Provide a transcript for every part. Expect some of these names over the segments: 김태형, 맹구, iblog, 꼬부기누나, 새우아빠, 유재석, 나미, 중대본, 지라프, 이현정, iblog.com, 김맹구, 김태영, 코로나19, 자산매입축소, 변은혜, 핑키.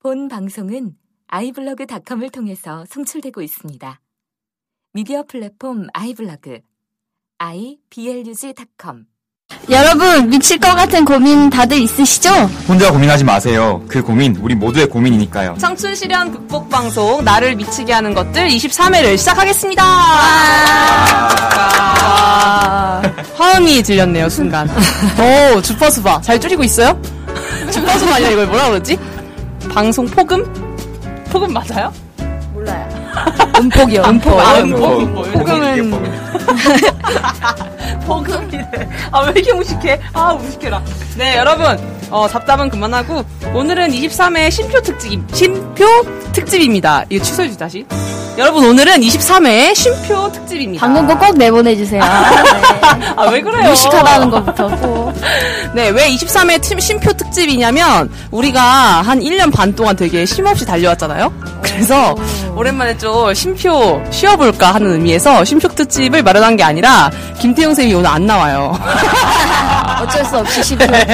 본 방송은 iblog.com을 통해서 송출되고 있습니다. 미디어 플랫폼 iblog, iblog.com. 여러분, 미칠 것 같은 고민 다들 있으시죠? 혼자 고민하지 마세요. 그 고민 우리 모두의 고민이니까요. 청춘 시련 극복 방송 나를 미치게 하는 것들 23회를 시작하겠습니다. 화음이 들렸네요, 순간. 오, 주파수 봐. 잘 줄이고 있어요? 주파수 아니야, 이걸 뭐라 그러지? 방송 폭음? 폭음 맞아요? 몰라요. 음폭이요. 음폭. 아, 음폭. 폭음은 폭음이래. 아, 왜 이렇게 무식해? 아, 무식해라. 네, 여러분, 잡담은 그만하고 오늘은 23회 쉼표 특집입니다. 이거 취소해 주 다시. 여러분, 오늘은 23회 쉼표 특집입니다. 방금 거 꼭 내보내주세요. 아, 왜 그래요? 무식하다는 것부터. 네, 왜 23회 쉼표 특집이냐면 우리가 한 1년 반 동안 되게 쉼없이 달려왔잖아요. 그래서 오랜만에 좀 쉼표 쉬어볼까 하는 의미에서 쉼표 특집을 마련한 게 아니라 김태형 쌤이 오늘 안 나와요. 어쩔 수 없이 쉼표. 네,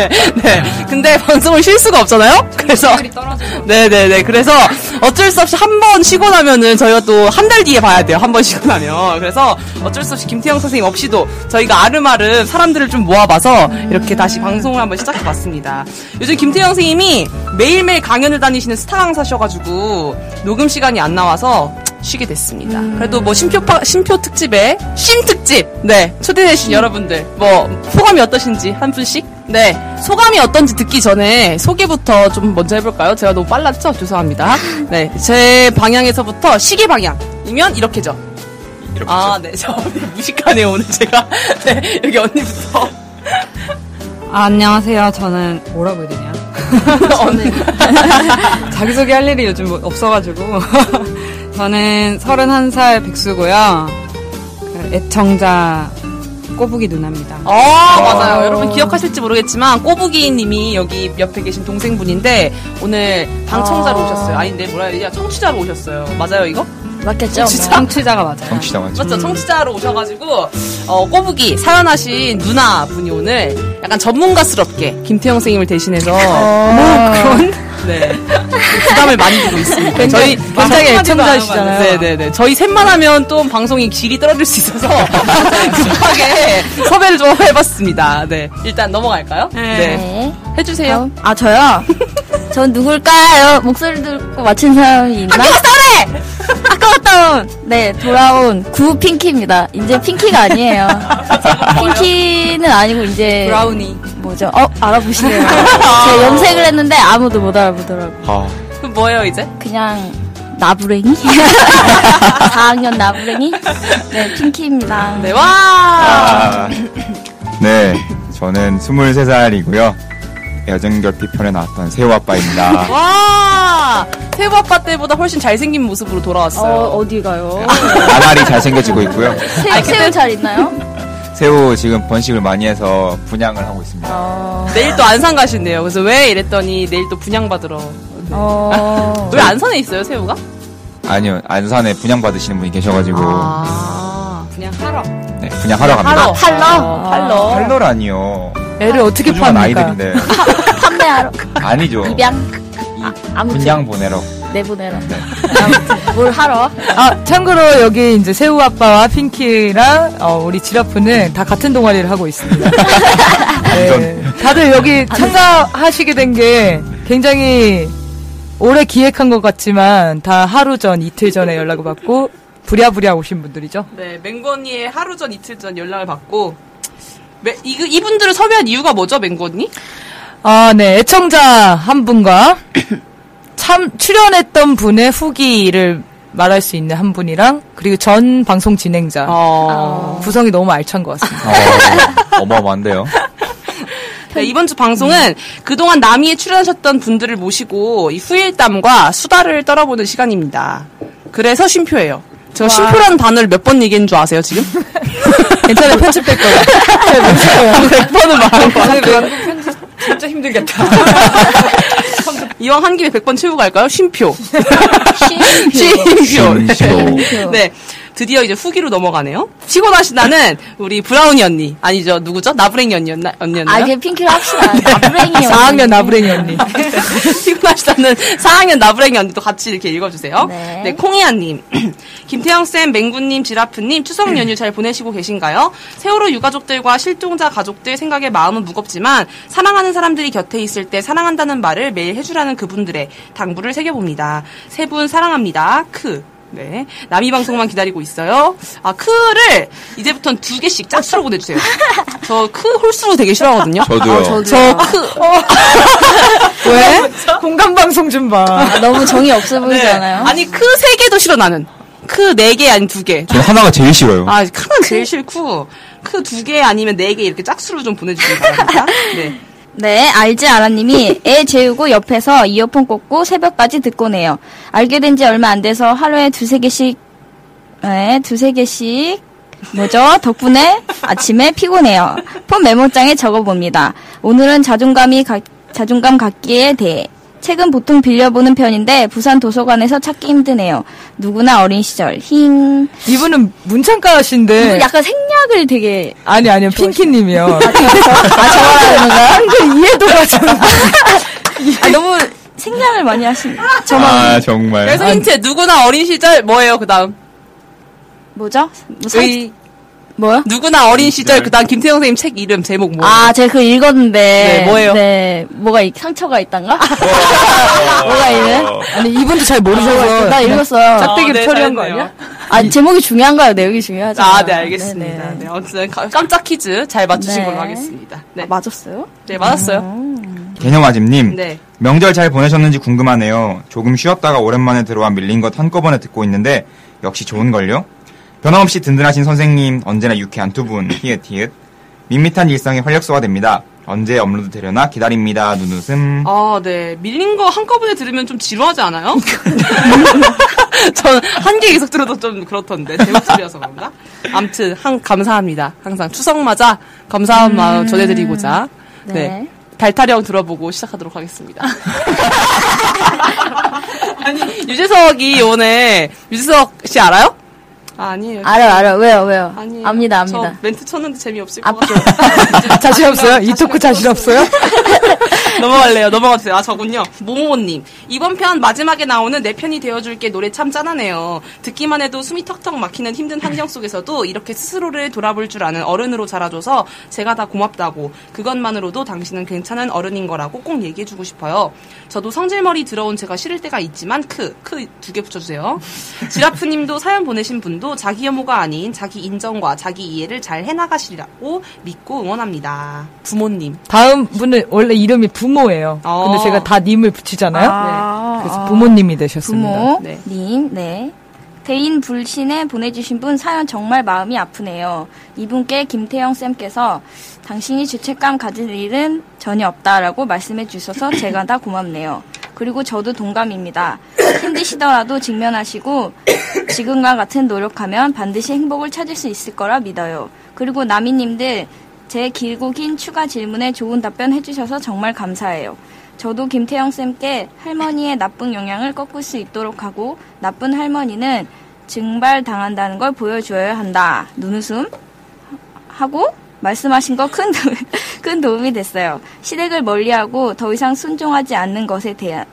네. 근데 방송을 쉴 수가 없잖아요. 그래서 네네네. 그래서 어쩔 수 없이 한 번 쉬고 나면은 저희가 또 한 달 뒤에 봐야 돼요. 한 번 쉬고 나면. 그래서 어쩔 수 없이 김태형 선생님 없이도 저희가 아름아름 사람들을 좀 모아봐서 이렇게 다시 방송을 한번 시작해봤습니다. 요즘 김태형 선생님이 매일매일 강연을 다니시는 스타 강사셔가지고 녹음 시간이 안 나와서 쉬게 됐습니다. 그래도 뭐 쉼표 특집에 쉼특집 네 초대되신 여러분들 뭐 소감이 어떠신지 한 분씩 네 소감이 어떤지 듣기 전에 소개부터 좀 먼저 해볼까요? 제가 너무 빨랐죠? 죄송합니다. 네, 제 방향에서부터 시계 방향이면 이렇게죠. 아, 네, 저 언니 무식하네요 오늘 제가. 네, 여기 언니부터. 아, 안녕하세요. 저는 뭐라고 해야 되냐? 저는 자기소개 할 일이 요즘 없어가지고. 저는 31살 백수고요. 애청자 꼬부기 누나입니다. 아, 맞아요. 여러분 기억하실지 모르겠지만 꼬부기 님이 여기 옆에 계신 동생분인데 오늘 방청자로 오셨어요. 아닌데 뭐라 해야 되냐? 청취자로 오셨어요. 맞아요, 이거? 맞겠죠? 청취자가 맞아요. 청취자 맞죠? 맞죠? 청취자로 오셔가지고 꼬부기 사연하신 누나 분이 오늘 약간 전문가스럽게 김태형 선생님을 대신해서 네. 부담을 많이 두고 있습니다. 굉장히 애청자시잖아요. 네네네. 저희 셋만 하면 또 방송이 질이 떨어질 수 있어서 급하게 섭외를 좀 해봤습니다. 네. 일단 넘어갈까요? 네. 해주세요. 아, 저요? 전 누굴까요? 목소리 듣고 맞힌 사람이 있나? 아까 갔다 오래! 아까 갔다 온! 네, 돌아온 구 핑키입니다. 이제 핑키가 아니에요. 핑키는 아니고 이제 브라우니 뭐죠? 알아보시네요. 제가 염색을 했는데 아무도 못 알아보더라고요. 그럼 뭐예요 이제? 그냥 나부랭이? 4학년 나부랭이? 네, 핑키입니다. 네, 와! 네, 저는 23살이고요. 여정결핍편에 나왔던 새우아빠입니다. 와! 새우아빠 때보다 훨씬 잘생긴 모습으로 돌아왔어요. 어디가요? 나날이 잘생겨지고 있고요. 새우 잘 있나요? 새우 지금 번식을 많이 해서 분양을 하고 있습니다. 내일 또 안산 가신대요. 그래서 왜 이랬더니 내일 또 분양받으러. 네. 왜 안산에 있어요, 새우가? 아니요, 안산에 분양받으시는 분이 계셔가지고. 분양하러? 네, 분양하러 갑니다. 팔러라니요. 애를 어떻게 팝니까? 판매하러. 아니죠. 입양. 분양 보내러. 내보내러. 네. 뭘 하러? 아, 참고로 여기 이제 새우 아빠와 핑키랑 우리 지라프는 다 같은 동아리를 하고 있습니다. 네. 다들 여기 참가하시게 된 게 굉장히 오래 기획한 것 같지만 다 하루 전, 이틀 전에 연락을 받고 부랴부랴 오신 분들이죠. 네, 맹구 언니의 하루 전, 이틀 전 연락을 받고. 이분들을 섭외한 이유가 뭐죠, 맹구 언니? 아, 네. 애청자 한 분과 출연했던 분의 후기를 말할 수 있는 한 분이랑 그리고 전 방송 진행자. 구성이 너무 알찬 것 같습니다. 어마어마한데요. 네, 이번 주 방송은 그동안 남이에 출연하셨던 분들을 모시고 이 후일담과 수다를 떨어보는 시간입니다. 그래서 쉼표예요. 제가 쉼표라는 단어를 몇 번 얘기한 줄 아세요, 지금? 괜찮아요, 편집될 거예요. 몇 번은 말하고. 편집 진짜 힘들겠다. 이왕 한 김에 100번 채우고 갈까요? 쉼표. 쉼표. 네. 드디어 이제 후기로 넘어가네요. 피곤하시다는 우리 브라우니 언니 아니죠? 누구죠? 나부랭이 언니였나요? 아, 그냥 핑키로 합시다. 네. 나부랭이 언니. 4학년 나부랭이 언니. 피곤하시다는 4학년 나부랭이 언니도 같이 이렇게 읽어주세요. 네, 네, 콩이야님. 김태형쌤, 맹구님, 지라프님 추석 연휴 잘 보내시고 계신가요? 세월호 유가족들과 실종자 가족들 생각에 마음은 무겁지만 사랑하는 사람들이 곁에 있을 때 사랑한다는 말을 매일 해주라는 그분들의 당부를 새겨봅니다. 세 분 사랑합니다. 크. 네, 남이 방송만 기다리고 있어요. 아, 크를 이제부터는 2개씩 짝수로 보내주세요. 저 크 홀수로 되게 싫어하거든요. 저도요. 저 크. 왜? 공감 방송 좀 봐. 아, 너무 정이 없어 보이지 않아요? 네. 아니, 크 3개도 싫어 나는. 크 4개 아니 2개. 저 하나가 제일 싫어요. 아, 크는 제일 싫고 크 2개 아니면 4개 이렇게 짝수로 좀 보내주시면 바랍니다. 네. 네, 알지 아라님이 애 재우고 옆에서 이어폰 꽂고 새벽까지 듣고네요. 알게 된 지 얼마 안 돼서 하루에 2~3개씩, 네, 2~3개씩, 뭐죠? 덕분에 아침에 피곤해요. 폰 메모장에 적어봅니다. 오늘은 자존감 갖기에 대해. 책은 보통 빌려보는 편인데 부산 도서관에서 찾기 힘드네요. 누구나 어린 시절. 힝. 이분은 문창가신데. 이분 약간 생략을 되게. 아니요. 핑키님이요. 아, 저만 이해도가 좀. 아, 너무 생략을 많이 하시네. 저만. 아, 정말. 그래서 힌트. 누구나 어린 시절 뭐예요, 그 다음? 뭐죠? 뭐요? 누구나 어린 시절, 그 다음 김태형 선생님 책 이름, 제목 뭐예요? 아, 제가 그거 읽었는데. 네, 뭐예요? 네, 뭐가, 상처가 있단가? 뭐가 있는? 아니, 이분도 잘 모르셔서. 나 읽었어요. 짝대기로 처리한 거 아니야? 아, 제목이 중요한가요? 내용이 중요하죠. 아, 네, 알겠습니다. 네네. 네, 아무튼 깜짝 퀴즈 잘 맞추신 걸로 하겠습니다. 네. 아, 맞았어요? 네, 맞았어요. 개념아집님. 네. 명절 잘 보내셨는지 궁금하네요. 조금 쉬었다가 오랜만에 들어와 밀린 것 한꺼번에 듣고 있는데, 역시 좋은걸요? 변함없이 든든하신 선생님, 언제나 유쾌한 두 분, 히읗히읗. 밋밋한 일상의 활력소가 됩니다. 언제 업로드 되려나 기다립니다. 눈웃음. 아, 네. 밀린 거 한꺼번에 들으면 좀 지루하지 않아요? 전 한 개 계속 들어도 좀 그렇던데. 제 목소리여서 그런가? 암튼, 감사합니다. 항상 추석마다 감사한 마음 전해드리고자. 네. 네. 달타령 들어보고 시작하도록 하겠습니다. 아니, 유재석이 오늘, 유재석 씨 알아요? 아, 아니에요. 알아요. 왜요? 아니에요. 압니다. 저 멘트 쳤는데 재미없을 것 같아요. 자신 없어요? 이 토크 자신 없어요? 넘어가주세요. 아, 저군요. 모모모님. 이번 편 마지막에 나오는 내 편이 되어줄게 노래 참 짠하네요. 듣기만 해도 숨이 턱턱 막히는 힘든 환경 속에서도 이렇게 스스로를 돌아볼 줄 아는 어른으로 자라줘서 제가 다 고맙다고, 그것만으로도 당신은 괜찮은 어른인 거라고 꼭 얘기해주고 싶어요. 저도 성질머리 들어온 제가 싫을 때가 있지만 크 2개 붙여주세요. 지라프님도 사연 보내신 분도 자기 혐오가 아닌 자기 인정과 자기 이해를 잘 해나가시라고 믿고 응원합니다. 부모님. 다음 분은 원래 이름이 부모예요. 근데 제가 다 님을 붙이잖아요. 아~ 네. 그래서 부모님이 되셨습니다. 부모, 네. 님, 네. 대인 불신에 보내주신 분 사연 정말 마음이 아프네요. 이분께 김태영 쌤께서 당신이 죄책감 가질 일은 전혀 없다라고 말씀해 주셔서 제가 다 고맙네요. 그리고 저도 동감입니다. 힘드시더라도 직면하시고 지금과 같은 노력하면 반드시 행복을 찾을 수 있을 거라 믿어요. 그리고 나미님들 제 길고 긴 추가 질문에 좋은 답변 해주셔서 정말 감사해요. 저도 김태형 쌤께 할머니의 나쁜 영향을 꺾을 수 있도록 하고 나쁜 할머니는 증발당한다는 걸 보여줘야 한다. 눈웃음 하고 말씀하신 거 큰 도움이 됐어요. 시댁을 멀리하고 더 이상 순종하지 않는 것에 대한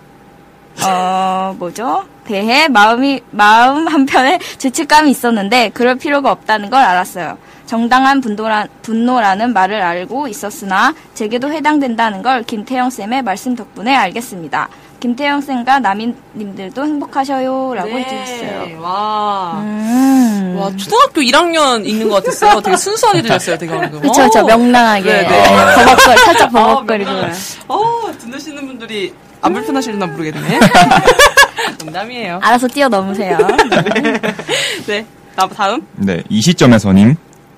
대해 마음 한편에 죄책감이 있었는데 그럴 필요가 없다는 걸 알았어요. 정당한 분노라는 말을 알고 있었으나 제게도 해당된다는 걸 김태형쌤의 말씀 덕분에 알겠습니다. 김태형쌤과 남인님들도 행복하셔요. 라고 해주셨어요. 네. 와, 초등학교 1학년 읽는 것 같았어요. 되게 순수하게 들렸어요. 되게 방금. 그쵸. 명랑하게. 네. 살짝 버벅거리고. 듣는 분들이 안 불편하시려나 모르겠네. 농담이에요. 알아서 뛰어넘으세요. 네. 다음. 네. 이 시점에서님.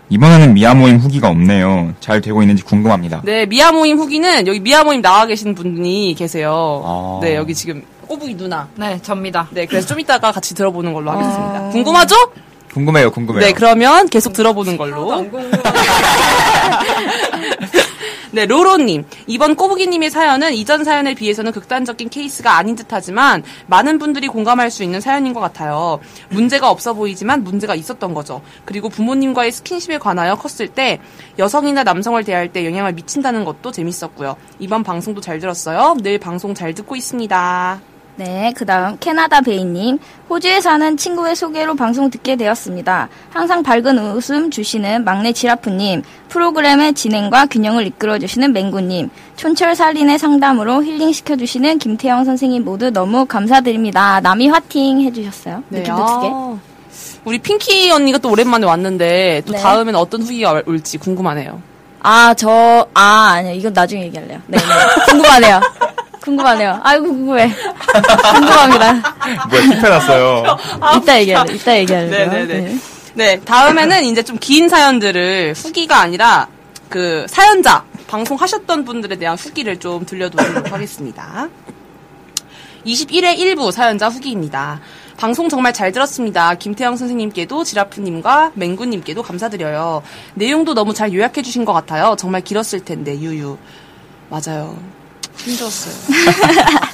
이번에는 미아모임 후기가 없네요. 잘 되고 있는지 궁금합니다. 네, 미아모임 후기는 여기 미아모임 나와 계신 분이 계세요. 아... 네, 여기 지금 꼬부기누나. 네, 접니다. 네, 그래서 좀 이따가 같이 들어보는 걸로 하겠습니다. 궁금하죠? 궁금해요. 네, 그러면 계속 들어보는 걸로. 안 궁금하다. 네, 로로님. 이번 꼬부기님의 사연은 이전 사연에 비해서는 극단적인 케이스가 아닌 듯하지만 많은 분들이 공감할 수 있는 사연인 것 같아요. 문제가 없어 보이지만 문제가 있었던 거죠. 그리고 부모님과의 스킨십에 관하여 컸을 때 여성이나 남성을 대할 때 영향을 미친다는 것도 재밌었고요. 이번 방송도 잘 들었어요. 늘 방송 잘 듣고 있습니다. 네, 그 다음 캐나다 베이님. 호주에 사는 친구의 소개로 방송 듣게 되었습니다. 항상 밝은 웃음 주시는 막내 지라프님, 프로그램의 진행과 균형을 이끌어주시는 맹구님, 촌철살인의 상담으로 힐링시켜주시는 김태영 선생님 모두 너무 감사드립니다. 남이 화팅 해주셨어요. 네, 느낌도 두 개. 우리 핑키 언니가 또 오랜만에 왔는데 또 네. 다음에는 어떤 후기가 올지 궁금하네요. 아니요. 이건 나중에 얘기할래요. 네네. 궁금하네요. 아이고, 궁금해. 궁금합니다. 뭐야, 실패났어요. 이따 얘기할래요. 네네네. 네, 다음에는 이제 좀 긴 사연들을 후기가 아니라 그 사연자, 방송하셨던 분들에 대한 후기를 좀 들려드리도록 하겠습니다. 21회 1부 사연자 후기입니다. 방송 정말 잘 들었습니다. 김태형 선생님께도 지라프님과 맹구님께도 감사드려요. 내용도 너무 잘 요약해주신 것 같아요. 정말 길었을 텐데 유유. 맞아요. 힘들었어요.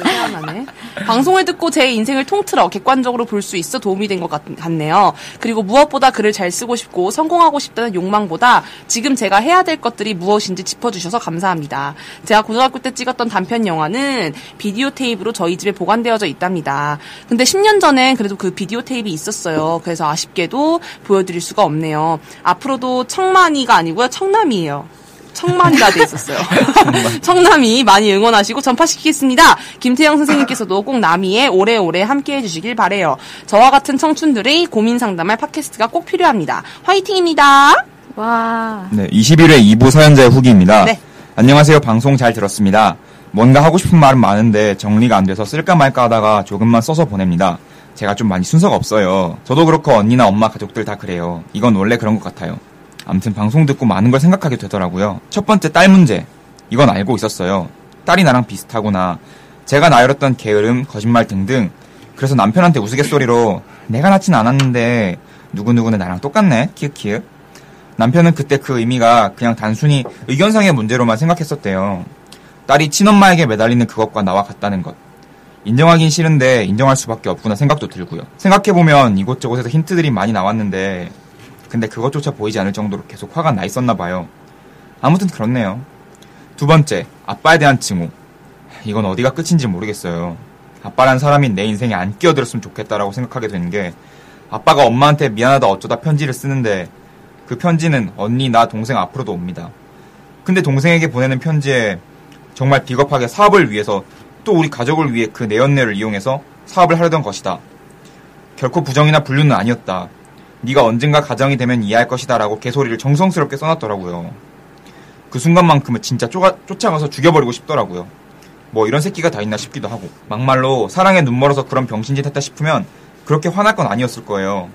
희한하네. 방송을 듣고 제 인생을 통틀어 객관적으로 볼 수 있어 도움이 된 것 같네요. 그리고 무엇보다 글을 잘 쓰고 싶고 성공하고 싶다는 욕망보다 지금 제가 해야 될 것들이 무엇인지 짚어주셔서 감사합니다. 제가 고등학교 때 찍었던 단편 영화는 비디오 테이프로 저희 집에 보관되어져 있답니다. 근데 10년 전엔 그래도 그 비디오 테이프이 있었어요. 그래서 아쉽게도 보여드릴 수가 없네요. 앞으로도 청만이가 아니고요. 청남이에요. 청만이라 돼 있었어요. 청남이 많이 응원하시고 전파시키겠습니다. 김태형 선생님께서도 꼭 남이의 오래오래 함께해 주시길 바래요. 저와 같은 청춘들의 고민 상담할 팟캐스트가 꼭 필요합니다. 화이팅입니다. 와. 네, 21회 2부 사연자의 후기입니다. 네. 안녕하세요. 방송 잘 들었습니다. 뭔가 하고 싶은 말은 많은데 정리가 안 돼서 쓸까 말까 하다가 조금만 써서 보냅니다. 제가 좀 많이 순서가 없어요. 저도 그렇고 언니나 엄마 가족들 다 그래요. 이건 원래 그런 것 같아요. 아무튼 방송 듣고 많은 걸 생각하게 되더라고요. 첫 번째 딸 문제. 이건 알고 있었어요. 딸이 나랑 비슷하구나. 제가 나열했던 게으름, 거짓말 등등. 그래서 남편한테 우스갯소리로 내가 낳진 않았는데 누구누구는 나랑 똑같네. 키읔키읔. 남편은 그때 그 의미가 그냥 단순히 의견상의 문제로만 생각했었대요. 딸이 친엄마에게 매달리는 그것과 나와 같다는 것. 인정하긴 싫은데 인정할 수밖에 없구나 생각도 들고요. 생각해보면 이곳저곳에서 힌트들이 많이 나왔는데 근데 그것조차 보이지 않을 정도로 계속 화가 나 있었나 봐요. 아무튼 그렇네요. 두 번째, 아빠에 대한 증오. 이건 어디가 끝인지 모르겠어요. 아빠란 사람이 내 인생에 안 끼어들었으면 좋겠다라고 생각하게 된 게 아빠가 엄마한테 미안하다 어쩌다 편지를 쓰는데 그 편지는 언니, 나, 동생 앞으로도 옵니다. 근데 동생에게 보내는 편지에 정말 비겁하게 사업을 위해서 또 우리 가족을 위해 그 내연녀를 이용해서 사업을 하려던 것이다. 결코 부정이나 불륜은 아니었다. 네가 언젠가 가정이 되면 이해할 것이다 라고 개소리를 정성스럽게 써놨더라고요. 그 순간만큼은 진짜 쫓아가서 죽여버리고 싶더라고요. 뭐 이런 새끼가 다 있나 싶기도 하고 막말로 사랑에 눈멀어서 그런 병신짓 했다 싶으면 그렇게 화날 건 아니었을 거예요.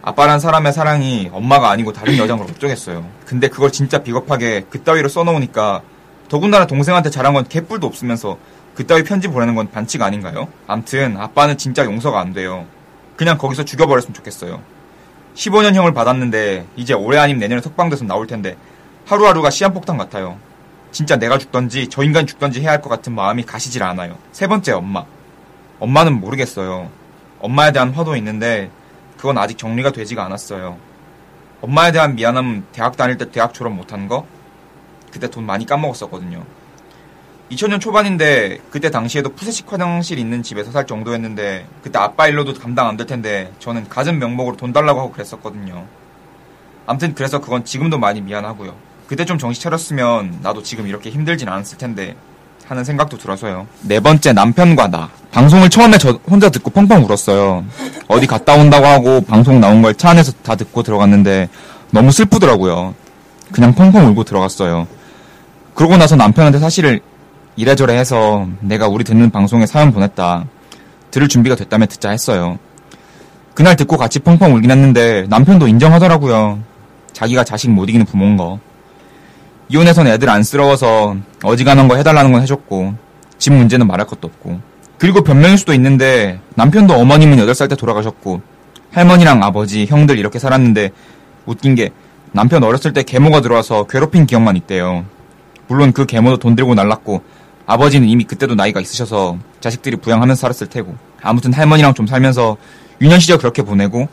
아빠란 사람의 사랑이 엄마가 아니고 다른 여자인 걸 어쩌겠어요. 근데 그걸 진짜 비겁하게 그따위로 써놓으니까 더군다나 동생한테 잘한 건 개뿔도 없으면서 그따위 편지 보내는 건 반칙 아닌가요? 암튼 아빠는 진짜 용서가 안 돼요. 그냥 거기서 죽여버렸으면 좋겠어요. 15년형을 받았는데 이제 올해 아니면 내년에 석방돼서 나올 텐데 하루하루가 시한폭탄 같아요. 진짜 내가 죽던지 저 인간이 죽던지 해야 할 것 같은 마음이 가시질 않아요. 세 번째, 엄마. 엄마는 모르겠어요. 엄마에 대한 화도 있는데 그건 아직 정리가 되지가 않았어요. 엄마에 대한 미안함은 대학 다닐 때 대학 졸업 못한 거? 그때 돈 많이 까먹었었거든요. 2000년 초반인데 그때 당시에도 푸세식 화장실 있는 집에서 살 정도였는데 그때 아빠 일로도 감당 안 될 텐데 저는 가진 명목으로 돈 달라고 하고 그랬었거든요. 암튼 그래서 그건 지금도 많이 미안하고요. 그때 좀 정신 차렸으면 나도 지금 이렇게 힘들진 않았을 텐데 하는 생각도 들어서요. 네 번째, 남편과 나. 방송을 처음에 저 혼자 듣고 펑펑 울었어요. 어디 갔다 온다고 하고 방송 나온 걸 차 안에서 다 듣고 들어갔는데 너무 슬프더라고요. 그냥 펑펑 울고 들어갔어요. 그러고 나서 남편한테 사실을 이래저래 해서 내가 우리 듣는 방송에 사연 보냈다. 들을 준비가 됐다며 듣자 했어요. 그날 듣고 같이 펑펑 울긴 했는데 남편도 인정하더라고요. 자기가 자식 못 이기는 부모인 거. 이혼해선 애들 안쓰러워서 어지간한 거 해달라는 건 해줬고 집 문제는 말할 것도 없고. 그리고 변명일 수도 있는데 남편도 어머님은 8살 때 돌아가셨고 할머니랑 아버지, 형들 이렇게 살았는데 웃긴 게 남편 어렸을 때 계모가 들어와서 괴롭힌 기억만 있대요. 물론 그 계모도 돈 들고 날랐고 아버지는 이미 그때도 나이가 있으셔서 자식들이 부양하면서 살았을 테고, 아무튼 할머니랑 좀 살면서 유년 시절 그렇게 보내고,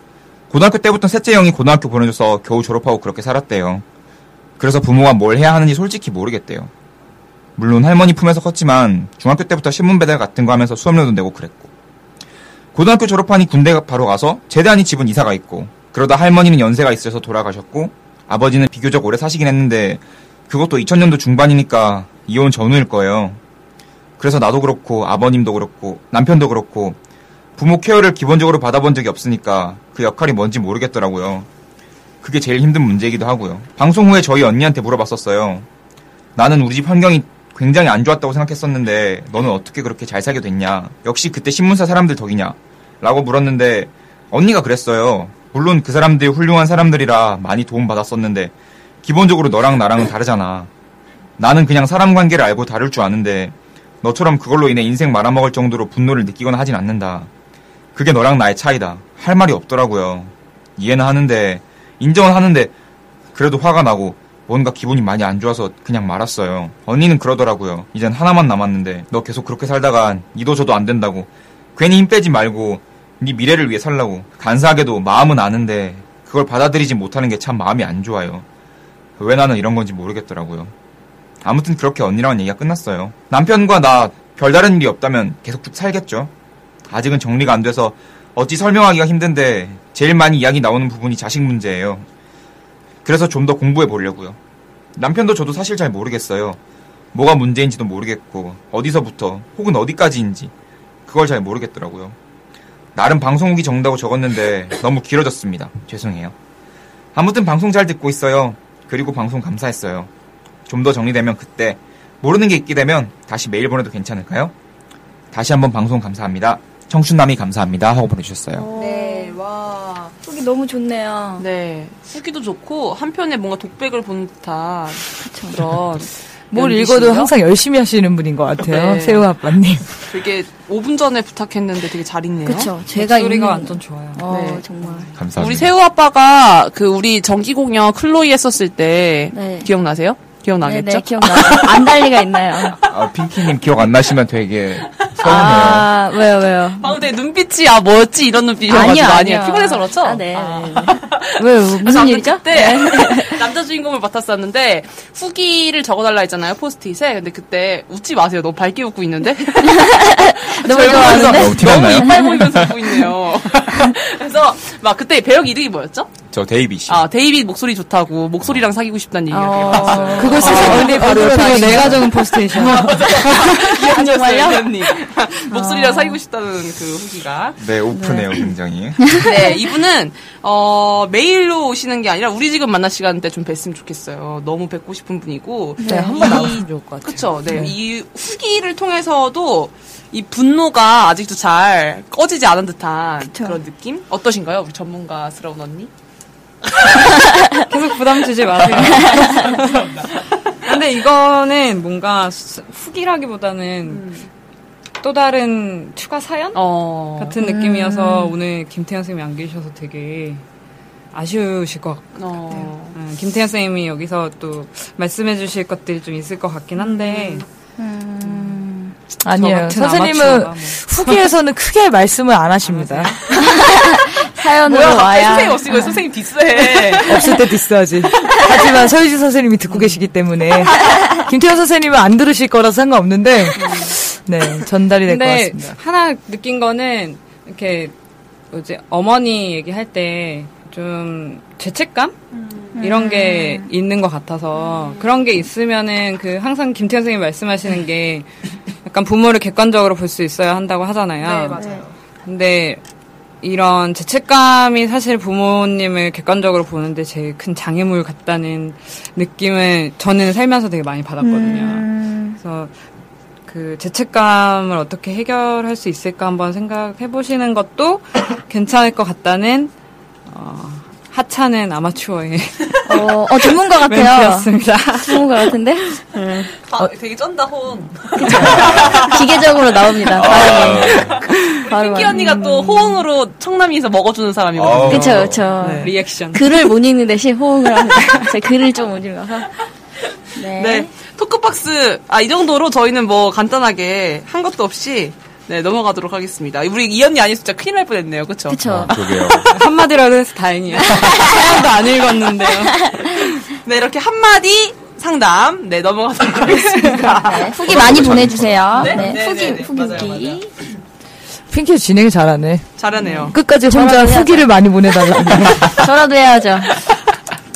고등학교 때부터 셋째 형이 고등학교 보내줘서 겨우 졸업하고 그렇게 살았대요. 그래서 부모가 뭘 해야 하는지 솔직히 모르겠대요. 물론 할머니 품에서 컸지만 중학교 때부터 신문 배달 같은 거 하면서 수업료도 내고 그랬고, 고등학교 졸업하니 군대 바로 가서 제대하니 집은 이사가 있고, 그러다 할머니는 연세가 있으셔서 돌아가셨고, 아버지는 비교적 오래 사시긴 했는데 그것도 2000년도 중반이니까 이혼 전후일 거예요. 그래서 나도 그렇고 아버님도 그렇고 남편도 그렇고 부모 케어를 기본적으로 받아본 적이 없으니까 그 역할이 뭔지 모르겠더라고요. 그게 제일 힘든 문제이기도 하고요. 방송 후에 저희 언니한테 물어봤었어요. 나는 우리 집 환경이 굉장히 안 좋았다고 생각했었는데 너는 어떻게 그렇게 잘 살게 됐냐? 역시 그때 신문사 사람들 덕이냐? 라고 물었는데 언니가 그랬어요. 물론 그 사람들이 훌륭한 사람들이라 많이 도움받았었는데 기본적으로 너랑 나랑은 다르잖아. 나는 그냥 사람 관계를 알고 다룰 줄 아는데 너처럼 그걸로 인해 인생 말아먹을 정도로 분노를 느끼거나 하진 않는다. 그게 너랑 나의 차이다. 할 말이 없더라고요. 이해는 하는데, 인정은 하는데 그래도 화가 나고 뭔가 기분이 많이 안 좋아서 그냥 말았어요. 언니는 그러더라고요. 이젠 하나만 남았는데 너 계속 그렇게 살다간 이도 저도 안 된다고. 괜히 힘 빼지 말고 네 미래를 위해 살라고. 간사하게도 마음은 아는데 그걸 받아들이지 못하는 게 참 마음이 안 좋아요. 왜 나는 이런 건지 모르겠더라고요. 아무튼 그렇게 언니랑은 얘기가 끝났어요. 남편과 나 별다른 일이 없다면 계속 쭉 살겠죠. 아직은 정리가 안 돼서 어찌 설명하기가 힘든데 제일 많이 이야기 나오는 부분이 자식 문제예요. 그래서 좀 더 공부해 보려고요. 남편도 저도 사실 잘 모르겠어요. 뭐가 문제인지도 모르겠고 어디서부터 혹은 어디까지인지 그걸 잘 모르겠더라고요. 나름 방송 후기 적는다고 적었는데 너무 길어졌습니다. 죄송해요. 아무튼 방송 잘 듣고 있어요. 그리고 방송 감사했어요. 좀 더 정리되면 그때 모르는 게 있게 되면 다시 메일 보내도 괜찮을까요? 다시 한번 방송 감사합니다. 청춘남이 감사합니다 하고 보내주셨어요. 네, 와 후기 너무 좋네요. 네, 후기도 좋고 한편에 뭔가 독백을 보는 듯한 그런 뭘 읽어도 항상 열심히 하시는 분인 것 같아요. 네. 새우아빠님 되게 5분 전에 부탁했는데 되게 잘 읽네요. 그렇죠. 제가 읽는 완전 좋아요. 네, 정말 감사합니다. 우리 새우아빠가 그 우리 정기공연 클로이 했었을 때 네. 기억나세요? 기억나겠죠? 네, 기억나요. 안달리가 있나요? 아, 핑키님 기억 안 나시면 되게 서운해요. 아, 왜요? 방금 되게 눈빛이, 아, 뭐였지? 이런 눈빛이어가지고. 아니야. 피곤해서 그렇죠? 아, 네. 아. 왜요? 무슨 일이죠? 그때 남자 주인공을 맡았었는데, 후기를 적어달라 했잖아요, 포스트잇에. 근데 그때 웃지 마세요. 너무 밝게 웃고 있는데? 너무 좋아하는데? 너무 이빨 보이면서 웃고 있네요. 그래서 막 그때 배역 이름이 뭐였죠? 저 데이비 씨. 아, 데이비 목소리 좋다고 목소리랑 사귀고 싶다는 얘기가 나왔어요. 그거 쓰셨는데 바로 옆에 내가 적은 포스트잇이요. 이현정님 목소리랑 사귀고 싶다는 그 후기가. 네, 오프네요, 굉장히. 네, 이분은 메일로 오시는 게 아니라 우리 지금 만날 시간대 좀 뵀으면 좋겠어요. 너무 뵙고 싶은 분이고. 네, 한 번 나오시면 좋을 것 같아요. 그렇죠. 네, 이 후기를 통해서도 이 분노가 아직도 잘 꺼지지 않은 듯한 그쵸. 그런 느낌? 어떠신가요? 우리 전문가스러운 언니? 계속 부담 주지 마세요. 근데 이거는 뭔가 후기라기보다는 또 다른 추가 사연? 같은 느낌이어서 오늘 김태현 쌤이 안 계셔서 되게 아쉬우실 것 같아요. 김태현 쌤이 여기서 또 말씀해 주실 것들이 좀 있을 것 같긴 한데 아니에요. 선생님은 후기에서는 크게 말씀을 안 하십니다. 사연으로 와야. 선생님 없으니까 선생님 디스해. 없을 때 디스하지. 하지만 서유진 선생님이 듣고 계시기 때문에 김태현 선생님은 안 들으실 거라서 상관없는데 네 전달이 될 것 같습니다. 하나 느낀 거는 이렇게 뭐지 어머니 얘기할 때 좀 죄책감? 이런 게 있는 것 같아서 그런 게 있으면은 그 항상 김태현 선생님이 말씀하시는 게 약간 부모를 객관적으로 볼 수 있어야 한다고 하잖아요. 네, 맞아요. 근데 이런 죄책감이 사실 부모님을 객관적으로 보는데 제일 큰 장애물 같다는 느낌을 저는 살면서 되게 많이 받았거든요. 그래서 그 죄책감을 어떻게 해결할 수 있을까 한번 생각해 보시는 것도 괜찮을 것 같다는 하찮은 아마추어의 전문가 같아요. 멘트였습니다. 전문가 같은데? 되게 쩐다 호응. 기계적으로 나옵니다. 핑키 언니가 또 호응으로 청남이에서 먹어주는 사람이거든요. 그렇죠. 네. 리액션. 글을 못 읽는 대신 호응을 합니다. 제가 글을 좀 못 읽어서. 네. 네. 토크박스, 이 정도로 저희는 뭐 간단하게 한 것도 없이, 네, 넘어가도록 하겠습니다. 우리 이 언니 아니었으면 진짜 큰일 날 뻔 했네요. 그쵸? 그쵸. 아, 그러게요. 한마디로 해서 다행이에요. 사연도 안 읽었는데요. 네, 이렇게 한마디 상담, 네, 넘어가도록 하겠습니다. 네, 후기 많이 보내주세요. 네, 네, 네, 후기. 핑키 진행 잘하네. 잘하네요. 끝까지 혼자 후기를 해야죠. 많이 보내달라고. 저라도 해야죠.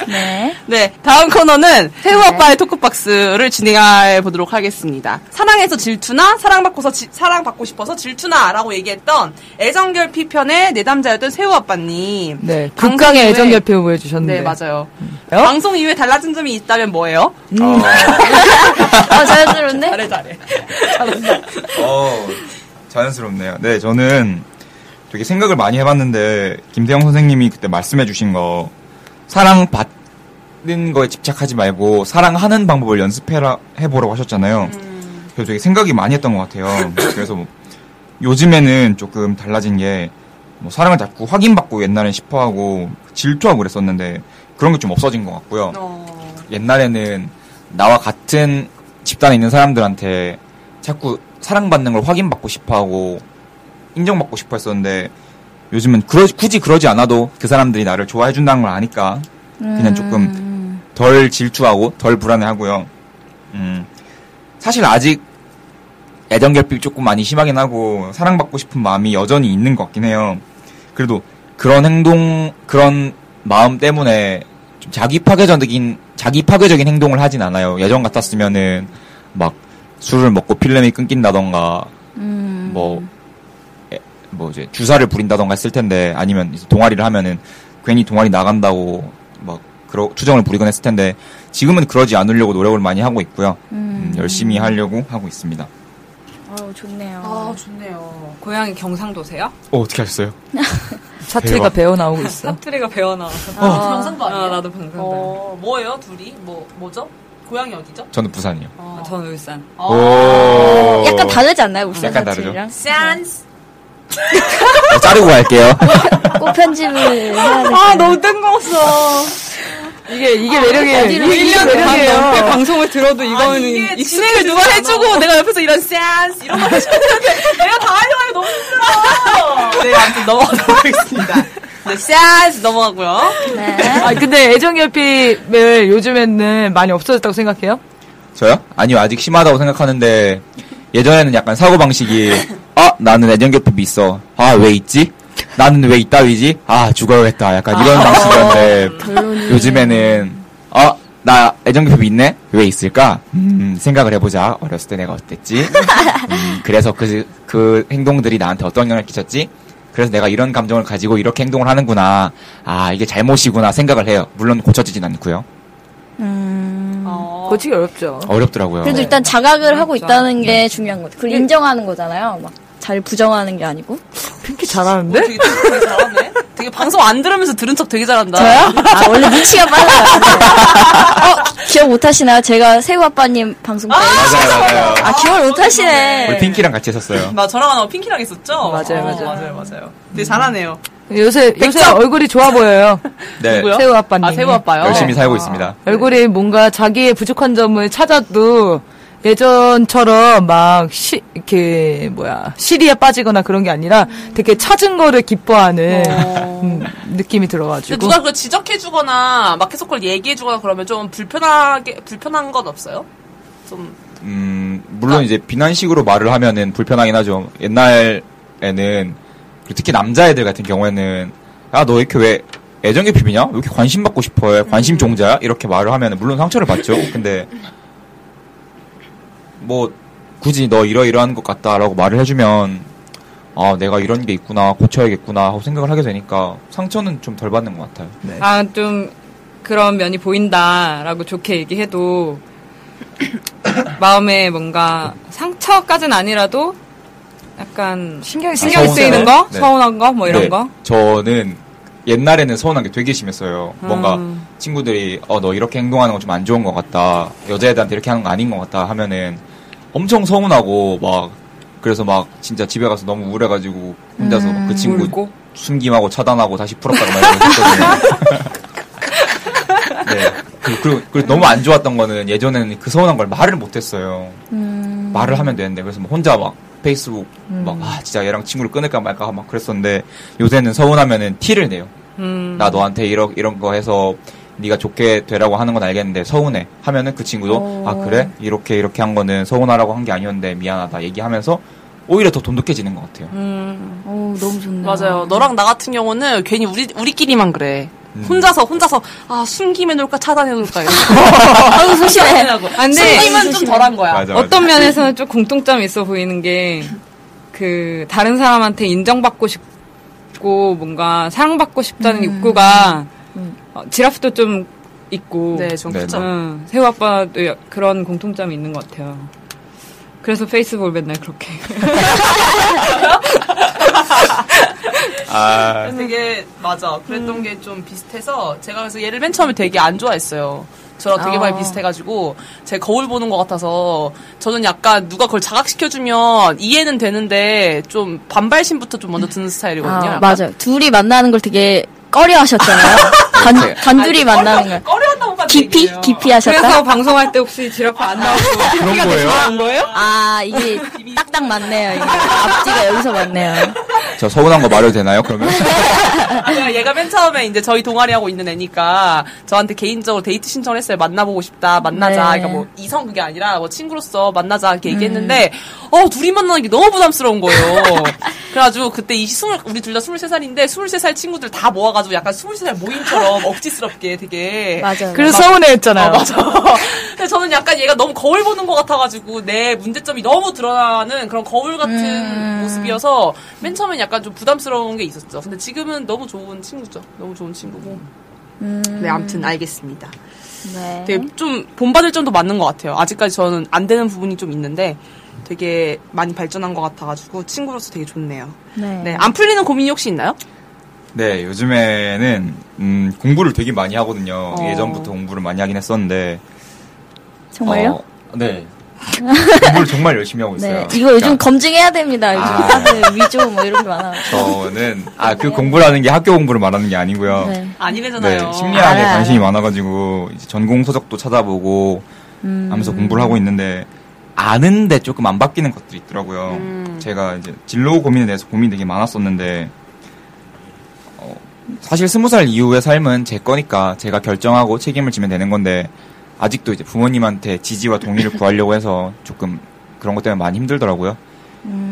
네. 네. 다음 코너는 새우아빠의 토크박스를 진행해 보도록 하겠습니다. 사랑해서 질투나 사랑받고 싶어서 질투나라고 얘기했던 애정결핍 편의 내담자였던 새우아빠님. 네. 극강의 애정결핍을 보여주셨는데. 네, 맞아요. 방송 이후에 달라진 점이 있다면 뭐예요? 자연스럽네. 잘해. 잘한다. 자연스럽네요. 네, 저는 되게 생각을 많이 해봤는데 김태형 선생님이 그때 말씀해주신 거. 사랑받는 거에 집착하지 말고 사랑하는 방법을 연습해라 해보라고 하셨잖아요. 그래서 되게 생각이 많이 했던 것 같아요. 그래서 뭐 요즘에는 조금 달라진 게 뭐 사랑을 자꾸 확인받고 옛날엔 싶어하고 질투하고 그랬었는데 그런 게 좀 없어진 것 같고요. 옛날에는 나와 같은 집단에 있는 사람들한테 자꾸 사랑받는 걸 확인받고 싶어하고 인정받고 싶어 했었는데 요즘은 굳이 그러지 않아도 그 사람들이 나를 좋아해준다는 걸 아니까 그냥 조금 덜 질투하고 덜 불안해하고요. 사실 아직 애정결핍 조금 많이 심하긴 하고 사랑받고 싶은 마음이 여전히 있는 것 같긴 해요. 그래도 그런 마음 때문에 좀 자기 파괴적인 행동을 하진 않아요. 예전 같았으면은 막 술을 먹고 필름이 끊긴다던가 뭐 이제 주사를 부린다던가 했을 텐데 아니면 동아리를 하면은 괜히 동아리 나간다고 막 투정을 부리곤 했을 텐데 지금은 그러지 않으려고 노력을 많이 하고 있고요. 열심히 하려고 하고 있습니다. 아우 좋네요. 고향이 경상도세요? 어떻게 하셨어요? 사투리가 배어 나오고 있어. 사투리가 배어 나와서. 경상도 아니야? 나도 경상도. 뭐예요 둘이? 뭐죠? 고향이 어디죠? 저는 부산이요. 저는 울산. 약간 다르지 않나요? 울산 약간 사투리랑? 다르죠. 자르고 갈게요. 꼭 편집을 해야 될 너무 뜬금없어. 이게 매력이에요. 1년 반 옆에 방송을 들어도 이거는 이게 진행을 누가 해주고 내가 옆에서 이런 쌔스 이런 거 해줘야 되는데 내가 다 하려고 너무 힘들어. 네, 아무튼 넘어가도록 하겠습니다. 네, 쌔스 넘어가고요. 네. 근데 애정결핍을 요즘에는 많이 없어졌다고 생각해요? 저요? 아니요, 아직 심하다고 생각하는데 예전에는 약간 사고방식이 나는 애정결핍이 있어. 왜 있지? 나는 왜 이따위지? 죽어야겠다. 약간 이런 방식이었는데 요즘에는 나 애정결핍이 있네? 왜 있을까? 생각을 해보자. 어렸을 때 내가 어땠지? 그래서 그 행동들이 나한테 어떤 영향을 끼쳤지? 그래서 내가 이런 감정을 가지고 이렇게 행동을 하는구나. 이게 잘못이구나 생각을 해요. 물론 고쳐지진 않고요. 고치기 어렵죠. 어렵더라고요. 그래도 일단 자각을 하고 있다는 게 중요한 거죠. 그걸 인정하는 거잖아요. 막 잘 부정하는 게 아니고. 핑키 잘하는데? 되게 잘하네. 되게 방송 안 들으면서 들은 척 되게 잘한다. 저요? 원래 눈치가 빨라요. 기억 못 하시나요? 제가 새우아빠님 방송 때. 맞아요. 기억을 못 하시네. 우리 핑키랑 같이 했었어요. 저랑 핑키랑 했었죠? 맞아요. 되게 잘하네요. 요새 얼굴이 좋아 보여요. 네. 새우아빠님. 새우아빠요? 열심히 살고 있습니다. 얼굴이 뭔가 자기의 부족한 점을 찾아도 예전처럼 막 시리에 빠지거나 그런 게 아니라 되게 찾은 거를 기뻐하는 느낌이 들어가지고. 누가 그걸 지적해주거나 막 계속 그걸 얘기해주거나 그러면 좀 불편한 건 없어요? 좀. 물론 이제 비난식으로 말을 하면은 불편하긴 하죠. 옛날에는 특히 남자애들 같은 경우에는 너 이렇게 왜 애정결핍이냐? 왜 이렇게 관심 받고 싶어해? 관심 종자야? 이렇게 말을 하면 물론 상처를 받죠. 근데 뭐 굳이 너 이러이러한 것 같다라고 말을 해주면 내가 이런 게 있구나 고쳐야겠구나 하고 생각을 하게 되니까 상처는 좀 덜 받는 것 같아요. 네. 좀 그런 면이 보인다라고 좋게 얘기해도 마음에 뭔가 상처까지는 아니라도 약간 신경 쓰이는 거? 네. 서운한 거? 뭐 이런 거? 저는 옛날에는 서운한 게 되게 심했어요. 뭔가 친구들이 너 이렇게 행동하는 거 좀 안 좋은 것 같다. 여자애들한테 이렇게 하는 거 아닌 것 같다 하면은 엄청 서운하고 막 그래서 막 진짜 집에 가서 너무 우울해가지고 혼자서 그 친구 울고? 숨김하고 차단하고 다시 풀었다고 말했거든요. 네. 그리고 너무 안 좋았던 거는 예전에는 그 서운한 걸 말을 못했어요. 말을 하면 되는데 그래서 막 혼자 막 페이스북 막 아 진짜 얘랑 친구를 끊을까 말까 막 그랬었는데 요새는 서운하면은 티를 내요. 나 너한테 이런 거 해서 네가 좋게 되라고 하는 건 알겠는데 서운해 하면은 그 친구도 오. 아 그래 이렇게 한 거는 서운하라고 한 게 아니었는데 미안하다 얘기하면서 오히려 더 돈독해지는 것 같아요. 오, 너무 좋네. 맞아요. 너랑 나 같은 경우는 괜히 우리끼리만 그래. 혼자서 아 숨기면 올까 차단해 놓을까 아우 소심해. 숨기면 좀 덜한 거야. 맞아. 어떤 면에서는 좀 공통점이 있어 보이는 게 그 다른 사람한테 인정받고 싶고 뭔가 사랑받고 싶다는 욕구가 지라프도 좀 있고 네, 좀 그렇죠. 새우아빠도 그런 공통점이 있는 것 같아요. 그래서 페이스북을 맨날 그렇게. 아. 되게, 맞아. 그랬던 게 좀 비슷해서, 제가 그래서 얘를 맨 처음에 되게 안 좋아했어요. 저랑 되게 많이 비슷해가지고, 제 거울 보는 것 같아서, 저는 약간 누가 그걸 자각시켜주면 이해는 되는데, 좀 반발심부터 좀 먼저 드는 스타일이거든요. 아, 맞아요. 둘이 만나는 걸 되게 꺼려 하셨잖아요. 단둘이 만나는 걸. 꺼려한다고 봤는데. 깊이 하셨다. 그래서 방송할 때 혹시 지라프 안 나오고, 깊이가 더 좋아한 거예요? 아, 이게 딱딱 맞네요. 이게. 앞뒤가 여기서 맞네요. 저 서운한 거 말해도 되나요, 그러면? 얘가 맨 처음에 이제 저희 동아리 하고 있는 애니까 저한테 개인적으로 데이트 신청을 했어요. 만나보고 싶다, 만나자. 네. 그러니까 뭐 이성 그게 아니라 뭐 친구로서 만나자 이렇게 얘기했는데, 둘이 만나는 게 너무 부담스러운 거예요. 그래가지고 그때 우리 둘 다 23살인데, 23살 친구들 다 모아가지고 약간 23살 모임처럼 억지스럽게 되게. 맞아요. 그래서 서운해했잖아요. 맞아. 근데 저는 약간 얘가 너무 거울 보는 것 같아가지고 내 문제점이 너무 드러나는 그런 거울 같은 모습이어서 맨 처음엔 약간 좀 부담스러운 게 있었죠. 근데 지금은 너무 좋은 친구죠. 너무 좋은 친구고. 네, 아무튼 알겠습니다. 네. 되게 좀 본받을 점도 맞는 것 같아요. 아직까지 저는 안 되는 부분이 좀 있는데 되게 많이 발전한 것 같아가지고 친구로서 되게 좋네요. 네. 네, 안 풀리는 고민이 혹시 있나요? 네, 요즘에는 공부를 되게 많이 하거든요. 예전부터 공부를 많이 하긴 했었는데. 정말요? 네. 공부를 정말 열심히 하고 있어요. 네. 이거 그러니까. 요즘 검증해야 됩니다. 요즘 위조 뭐 이런 게 많아요. 저는 그 공부라는 게 학교 공부를 말하는 게 아니고요. 네. 아니래잖아요. 네, 심리학에 관심이 많아가지고 이제 전공 서적도 찾아보고 하면서 공부를 하고 있는데 아는데 조금 안 바뀌는 것들이 있더라고요. 제가 이제 진로 고민에 대해서 고민이 되게 많았었는데 사실 20살 이후의 삶은 제 거니까 제가 결정하고 책임을 지면 되는 건데. 아직도 이제 부모님한테 지지와 동의를 구하려고 해서 조금 그런 것 때문에 많이 힘들더라고요.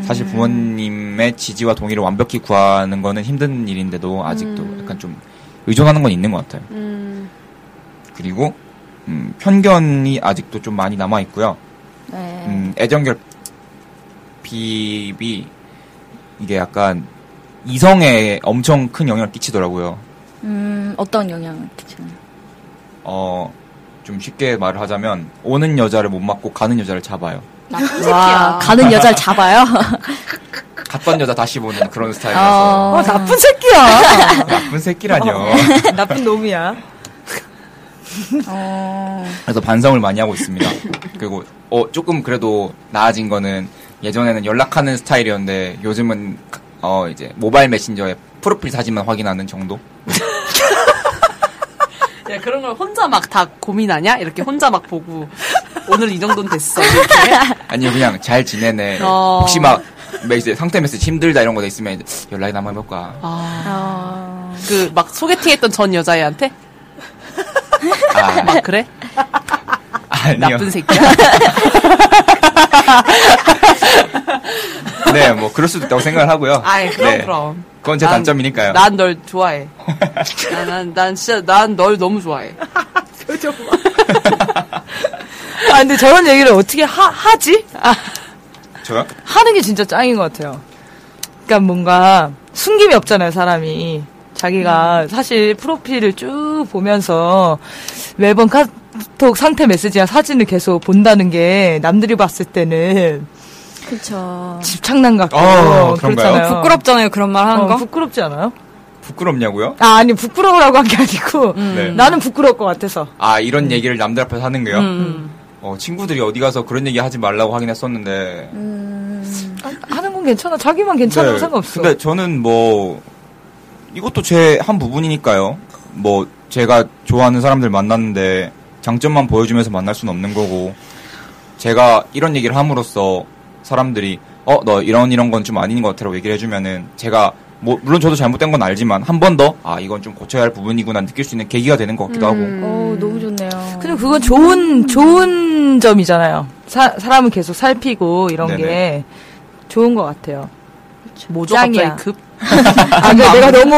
사실 부모님의 지지와 동의를 완벽히 구하는 거는 힘든 일인데도 아직도 약간 좀 의존하는 건 있는 것 같아요. 그리고 편견이 아직도 좀 많이 남아있고요. 네. 애정결핍이 이게 약간 이성에 엄청 큰 영향을 끼치더라고요. 어떤 영향을 끼치나요? 좀 쉽게 말을 하자면 오는 여자를 못 맞고 가는 여자를 잡아요. 와, 가는 여자를 잡아요? 갔던 여자 다시 보는 그런 스타일이라서. 나쁜 새끼야. 나쁜 새끼라뇨. 나쁜 놈이야. 그래서 반성을 많이 하고 있습니다. 그리고 조금 그래도 나아진 거는 예전에는 연락하는 스타일이었는데 요즘은 이제 모바일 메신저에 프로필 사진만 확인하는 정도. 야, 그런 걸 혼자 막 다 고민하냐? 이렇게 혼자 막 보고 오늘 이 정도는 됐어 이렇게? 아니요, 그냥 잘 지내네. 혹시 막 상태 메시지 힘들다 이런 거 돼 있으면 연락이 한번 해볼까. 그 막 소개팅했던 전 여자애한테? 막 그래? 아니요. 나쁜 새끼야? 네, 뭐 그럴 수도 있다고 생각을 하고요. 아이, 그럼 네. 그럼. 그건 제 단점이니까요. 난 널 좋아해. 난 진짜 난 널 너무 좋아해. 표정 봐. 근데 저런 얘기를 어떻게 하지? 저요? 하는 게 진짜 짱인 것 같아요. 그러니까 뭔가 숨김이 없잖아요, 사람이. 자기가 사실 프로필을 쭉 보면서 매번 카톡 상태 메시지나 사진을 계속 본다는 게 남들이 봤을 때는 그렇죠. 집착난 같고 그렇잖아요. 부끄럽잖아요. 그런 말 하는 거. 부끄럽지 않아요? 부끄럽냐고요? 아니 부끄러우라고 한 게 아니고 네. 나는 부끄러울 것 같아서. 아 이런 얘기를 남들 앞에서 하는 거요? 친구들이 어디 가서 그런 얘기 하지 말라고 하긴 했었는데 하는 건 괜찮아. 자기만 괜찮으면 네. 상관없어. 근데 저는 뭐 이것도 제 한 부분이니까요. 뭐 제가 좋아하는 사람들 만났는데 장점만 보여주면서 만날 수는 없는 거고, 제가 이런 얘기를 함으로써 사람들이 너 이런 건 좀 아닌 것 같아라고 얘기를 해주면은, 제가 물론 저도 잘못된 건 알지만 한 번 더 이건 좀 고쳐야 할 부분이구나 느낄 수 있는 계기가 되는 것 같기도 하고. 너무 좋네요. 근데 그건 좋은 점이잖아요. 사람은 계속 살피고 이런 네네. 게 좋은 것 같아요. 모조장이야. 내가 너무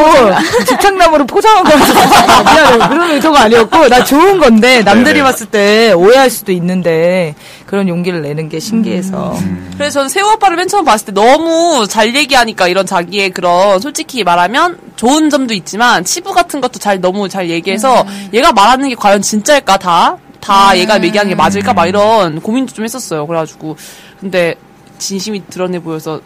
집착남으로 포장한 거라서 그런 의도가 아니었고, 나 좋은 건데 남들이 네네. 봤을 때 오해할 수도 있는데 그런 용기를 내는 게 신기해서. 그래서 저는 새우아빠를 맨 처음 봤을 때 너무 잘 얘기하니까, 이런 자기의 그런 솔직히 말하면 좋은 점도 있지만 치부 같은 것도 너무 잘 얘기해서 얘가 말하는 게 과연 진짜일까, 다 얘가 얘기하는 게 맞을까 막 이런 고민도 좀 했었어요. 그래가지고 근데 진심이 드러내 보여서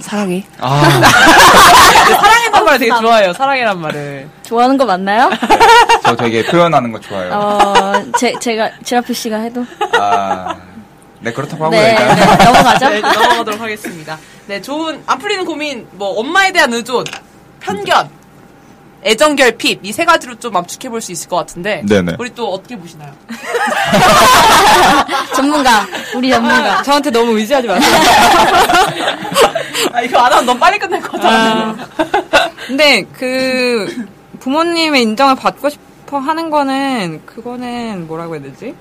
사랑해. 사랑해란 말을 되게 좋아해요. 사랑해란 말을. 좋아하는 거 맞나요? 저 되게 표현하는 거 좋아해요. 제가 지라프 씨가 해도. 네, 그렇다고 하고요. 네, 넘어가죠. 네, 넘어가도록 하겠습니다. 네, 좋은 안 풀리는 고민, 엄마에 대한 의존, 편견, 애정 결핍, 이 세 가지로 좀 압축해 볼 수 있을 것 같은데. 네네. 우리 또 어떻게 보시나요? 우리 전문가. 저한테 너무 의지하지 마세요. 이거 안 하면 너무 빨리 끝날 거잖아. 근데 부모님의 인정을 받고 싶어 하는 거는, 그거는 뭐라고 해야 되지?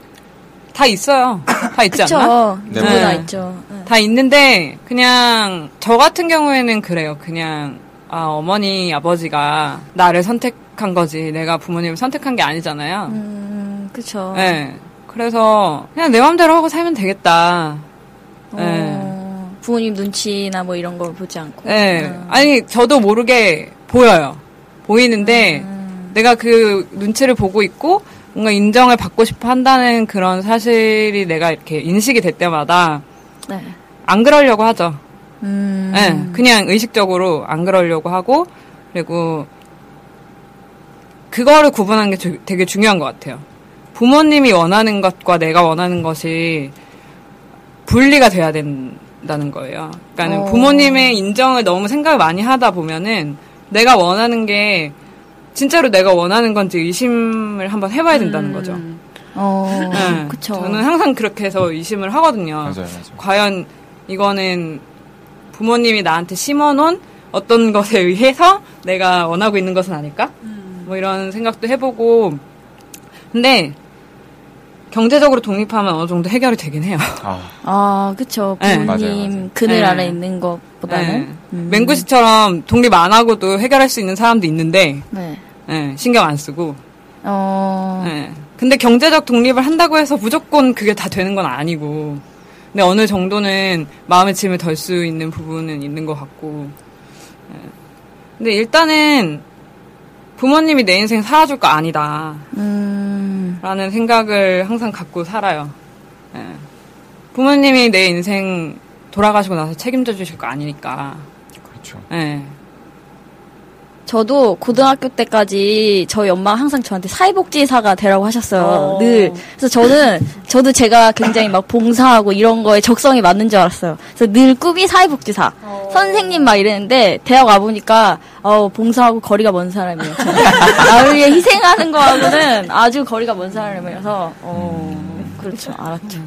다 있어요. 다 있지 않나? 네. 누구나 네. 있죠. 네. 다 있는데, 그냥 저 같은 경우에는 그래요. 그냥 어머니, 아버지가 나를 선택한 거지, 내가 부모님을 선택한 게 아니잖아요. 그쵸. 네. 그래서 그냥 내 맘대로 하고 살면 되겠다. 네. 부모님 눈치나 이런 거 보지 않고. 네. 아니, 저도 모르게 보여요. 보이는데, 내가 그 눈치를 보고 있고, 뭔가 인정을 받고 싶어 한다는 그런 사실이 내가 이렇게 인식이 될 때마다, 네. 안 그러려고 하죠. 네. 그냥 의식적으로 안 그러려고 하고, 그리고, 그거를 구분하는 게 되게 중요한 것 같아요. 부모님이 원하는 것과 내가 원하는 것이 분리가 돼야 된다는 거예요. 그러니까 부모님의 인정을 너무 생각을 많이 하다 보면은 내가 원하는 게 진짜로 내가 원하는 건지 의심을 한번 해봐야 된다는 거죠. 네. 그쵸. 저는 항상 그렇게 해서 의심을 하거든요. 맞아요. 과연 이거는 부모님이 나한테 심어놓은 어떤 것에 의해서 내가 원하고 있는 것은 아닐까? 이런 생각도 해보고. 근데 경제적으로 독립하면 어느 정도 해결이 되긴 해요. 그쵸. 부모님 네. 그늘 네. 아래 있는 것보다는. 네. 맹구 씨처럼 독립 안 하고도 해결할 수 있는 사람도 있는데, 네. 네. 신경 안 쓰고. 네. 근데 경제적 독립을 한다고 해서 무조건 그게 다 되는 건 아니고, 근데 어느 정도는 마음의 짐을 덜 수 있는 부분은 있는 것 같고. 네. 근데 일단은 부모님이 내 인생 살아줄 거 아니다. 라는 생각을 항상 갖고 살아요. 예. 부모님이 내 인생 돌아가시고 나서 책임져 주실 거 아니니까. 그렇죠. 예. 저도 고등학교 때까지 저희 엄마가 항상 저한테 사회복지사가 되라고 하셨어요. 늘. 그래서 저도 제가 굉장히 봉사하고 이런 거에 적성이 맞는 줄 알았어요. 그래서 늘 꿈이 사회복지사. 선생님 이랬는데, 대학 와보니까, 봉사하고 거리가 먼 사람이에요. 나를 희생하는 거하고는 아주 거리가 먼 사람이어서, 그렇죠. 알았죠.